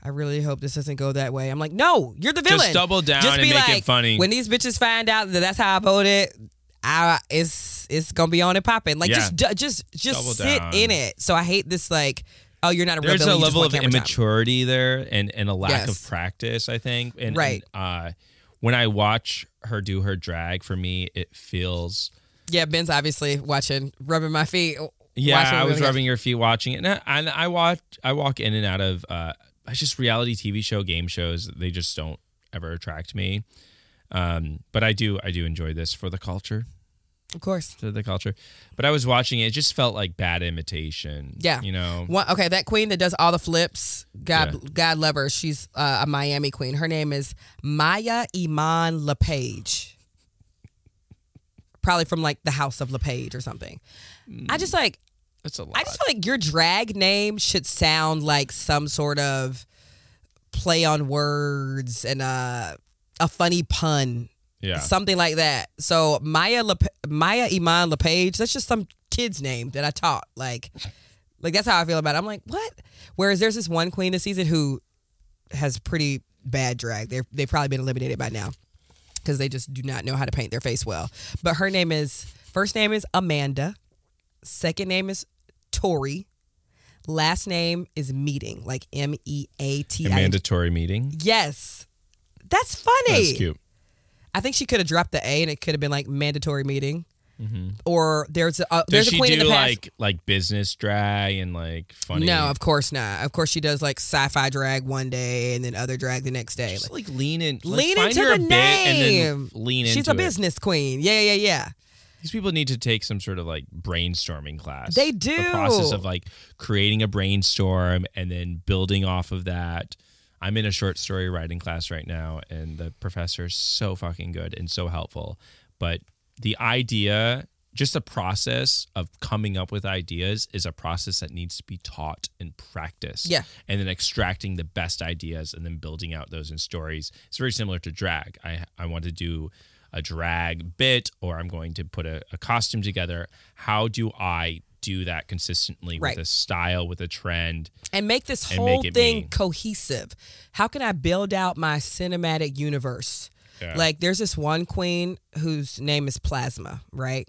I really hope this doesn't go that way." I'm like, "No, you're the villain. Just double down and make it funny. When these bitches find out that that's how I voted, it's gonna be on and popping. Like, just sit down in it." So I hate this like. Oh, you're not a real villain. There's a level of immaturity there and a lack of practice, I think. And, right. And, when I watch her do her drag, for me, it feels... Yeah, Ben's obviously rubbing my feet. Yeah, I was rubbing your feet watching it. And I walk in and out of just reality TV show, game shows. They just don't ever attract me. But I do enjoy this for the culture. Of course. To the culture. But I was watching it. It just felt like bad imitation. Yeah. Okay, that queen that does all the flips, God love her. She's a Miami queen. Her name is Maya Iman LePage. Probably from, like, the House of LePage or something. I just, like... That's a lot. I just feel like your drag name should sound like some sort of play on words and a funny pun. Yeah. Something like that. So Maya Iman LePage, that's just some kid's name that I taught. Like that's how I feel about it. I'm like, what? Whereas there's this one queen this season who has pretty bad drag. They've probably been eliminated by now because they just do not know how to paint their face well. But her name is, first name is Amanda. Second name is Tori. Last name is Meeting, like M-E-A-T-I. Amanda Tori Meeting? Yes. That's funny. That's cute. I think she could have dropped the A and it could have been like mandatory meeting. Mm-hmm. Or there's a queen in the past. Does she do like business drag and like funny? No, of course not. Of course she does like sci-fi drag one day and then other drag the next day. Just like lean into the name. Bit and then lean into it. She's a business queen. Yeah. These people need to take some sort of like brainstorming class. They do. The process of like creating a brainstorm and then building off of that. I'm in a short story writing class right now, and the professor is so fucking good and so helpful. But the idea, just the process of coming up with ideas is a process that needs to be taught and practiced. Yeah. And then extracting the best ideas and then building out those in stories. It's very similar to drag. I want to do a drag bit, or I'm going to put a costume together. How do I do that consistently with a style, with a trend. And make this whole thing cohesive. How can I build out my cinematic universe? Yeah. Like, there's this one queen whose name is Plasma, right?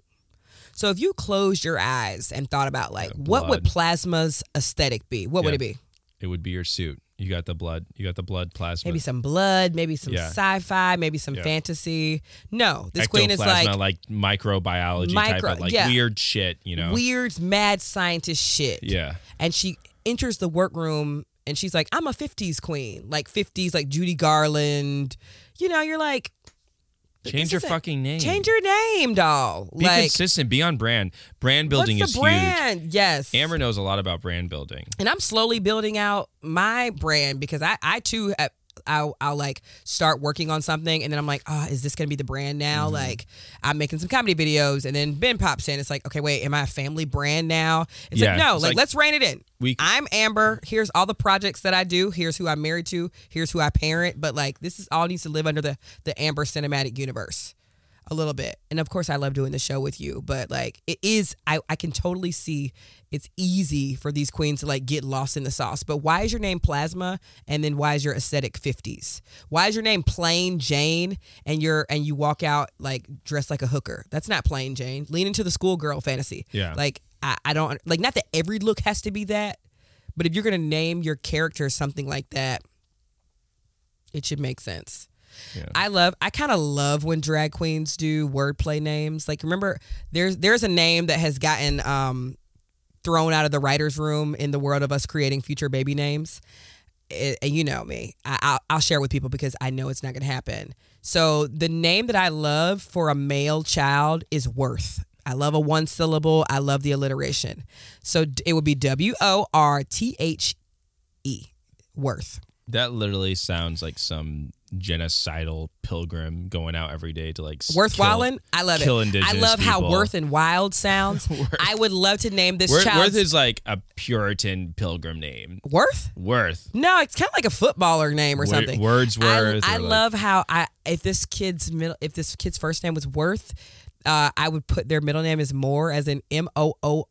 So if you closed your eyes and thought about, like, what would Plasma's aesthetic be? What would it be? It would be your suit. You got the blood. You got the blood plasma. Maybe some blood, maybe some sci-fi, maybe some fantasy. No, this queen is like microbiology type of weird shit, you know? Weird mad scientist shit. Yeah. And she enters the workroom and she's like, I'm a 50s queen. Like 50s, like Judy Garland. You know, you're like, change your fucking name. Change your name, doll. Be consistent. Be on brand. Brand building is huge. Brand? Yes. Amber knows a lot about brand building. And I'm slowly building out my brand because I'll like start working on something and then I'm like, oh, is this going to be the brand now? Mm-hmm. Like, I'm making some comedy videos and then Ben pops in. It's like, okay, wait, am I a family brand now? It's like, no, it's like, let's rein it in. I'm Amber. Here's all the projects that I do. Here's who I'm married to. Here's who I parent. But like, this is all needs to live under the Amber cinematic universe a little bit. And of course I love doing the show with you, but like it is, I can totally see it's easy for these queens to like get lost in the sauce. But why is your name Plasma? And then why is your aesthetic 50s? Why is your name Plain Jane? And you walk out like dressed like a hooker. That's not Plain Jane. Lean into the schoolgirl fantasy. Yeah. Like I don't like, not that every look has to be that, but if you're going to name your character something like that, it should make sense. Yeah. I kind of love when drag queens do wordplay names. Like, remember, there's a name that has gotten thrown out of the writer's room in the world of us creating future baby names. And you know me. I'll share with people because I know it's not going to happen. So the name that I love for a male child is Worth. I love a one syllable. I love the alliteration. So it would be Worthe, Worth. That literally sounds like some genocidal pilgrim going out every day to like Worth Wildin'. I love it. I love people. How Worth and Wild sounds. Worth. I would love to name this child. Worth is like a Puritan pilgrim name. Worth? Worth. No, it's kind of like a footballer name or something. Wordsworth. I love how if this kid's first name was Worth, I would put their middle name as Moore, as in Moore.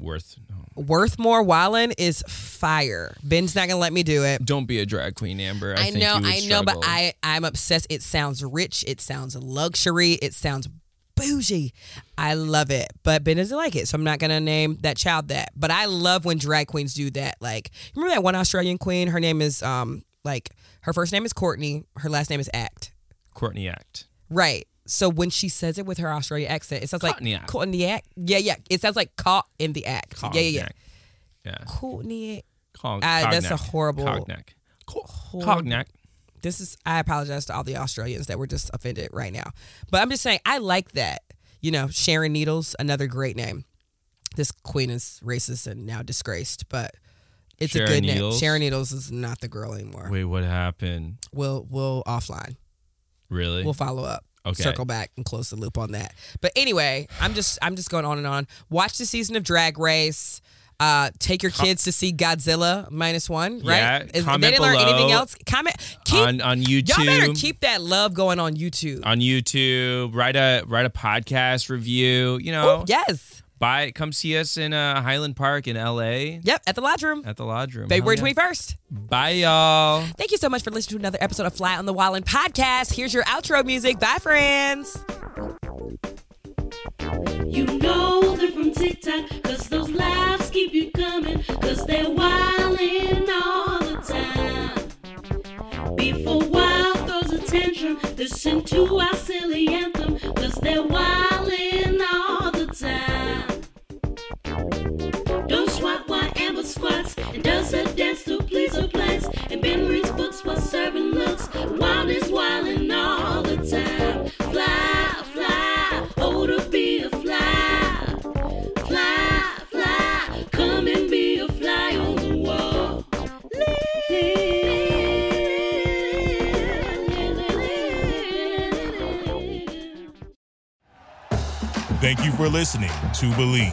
Worth. No. Worthmore Wallin is fire. Ben's not gonna let me do it. Don't be a drag queen, Amber. I know, but I'm obsessed. It sounds rich. It sounds luxury. It sounds bougie. I love it, but Ben doesn't like it, so I'm not gonna name that child that. But I love when drag queens do that. Like, remember that one Australian queen? Her name is her first name is Courtney. Her last name is Act. Courtney Act. Right. So when she says it with her Australian accent, it sounds like Courtney Act. Yeah, yeah. It sounds like caught in the act. Cognac. Yeah. Courtney Act. That's a horrible. Cognac. This is. I apologize to all the Australians that were just offended right now, but I'm just saying I like that. You know, Sharon Needles, another great name. This queen is racist and now disgraced, but it's a good name. Sharon Needles is not the girl anymore. Wait, what happened? We'll offline. Really? We'll follow up. Okay. Circle back and close the loop on that. But anyway, I'm just going on and on. Watch the season of Drag Race. Take your kids to see Godzilla -1, right? Yeah, comment they didn't learn anything else. Comment on YouTube. Y'all better keep that love going on YouTube. On YouTube, write a podcast review. You know, ooh, yes. Come see us in Highland Park in LA. Yep, at the Lodge Room. February 21st. Bye, y'all. Thank you so much for listening to another episode of Fly on the Wallin' Podcast. Here's your outro music. Bye, friends. You know they're from TikTok because those laughs keep you coming because they're wildin' all the time. Before wild throws a tantrum, listen to our silly anthem because they're wildin' all the time. Don't squat while Amber squats and does her dance to please her place. And Ben reads books while serving looks. Wild is wildin' all the time. Fly, fly, oh to be a fly. Fly, fly, come and be a fly on the wall. Thank you for listening to Believe.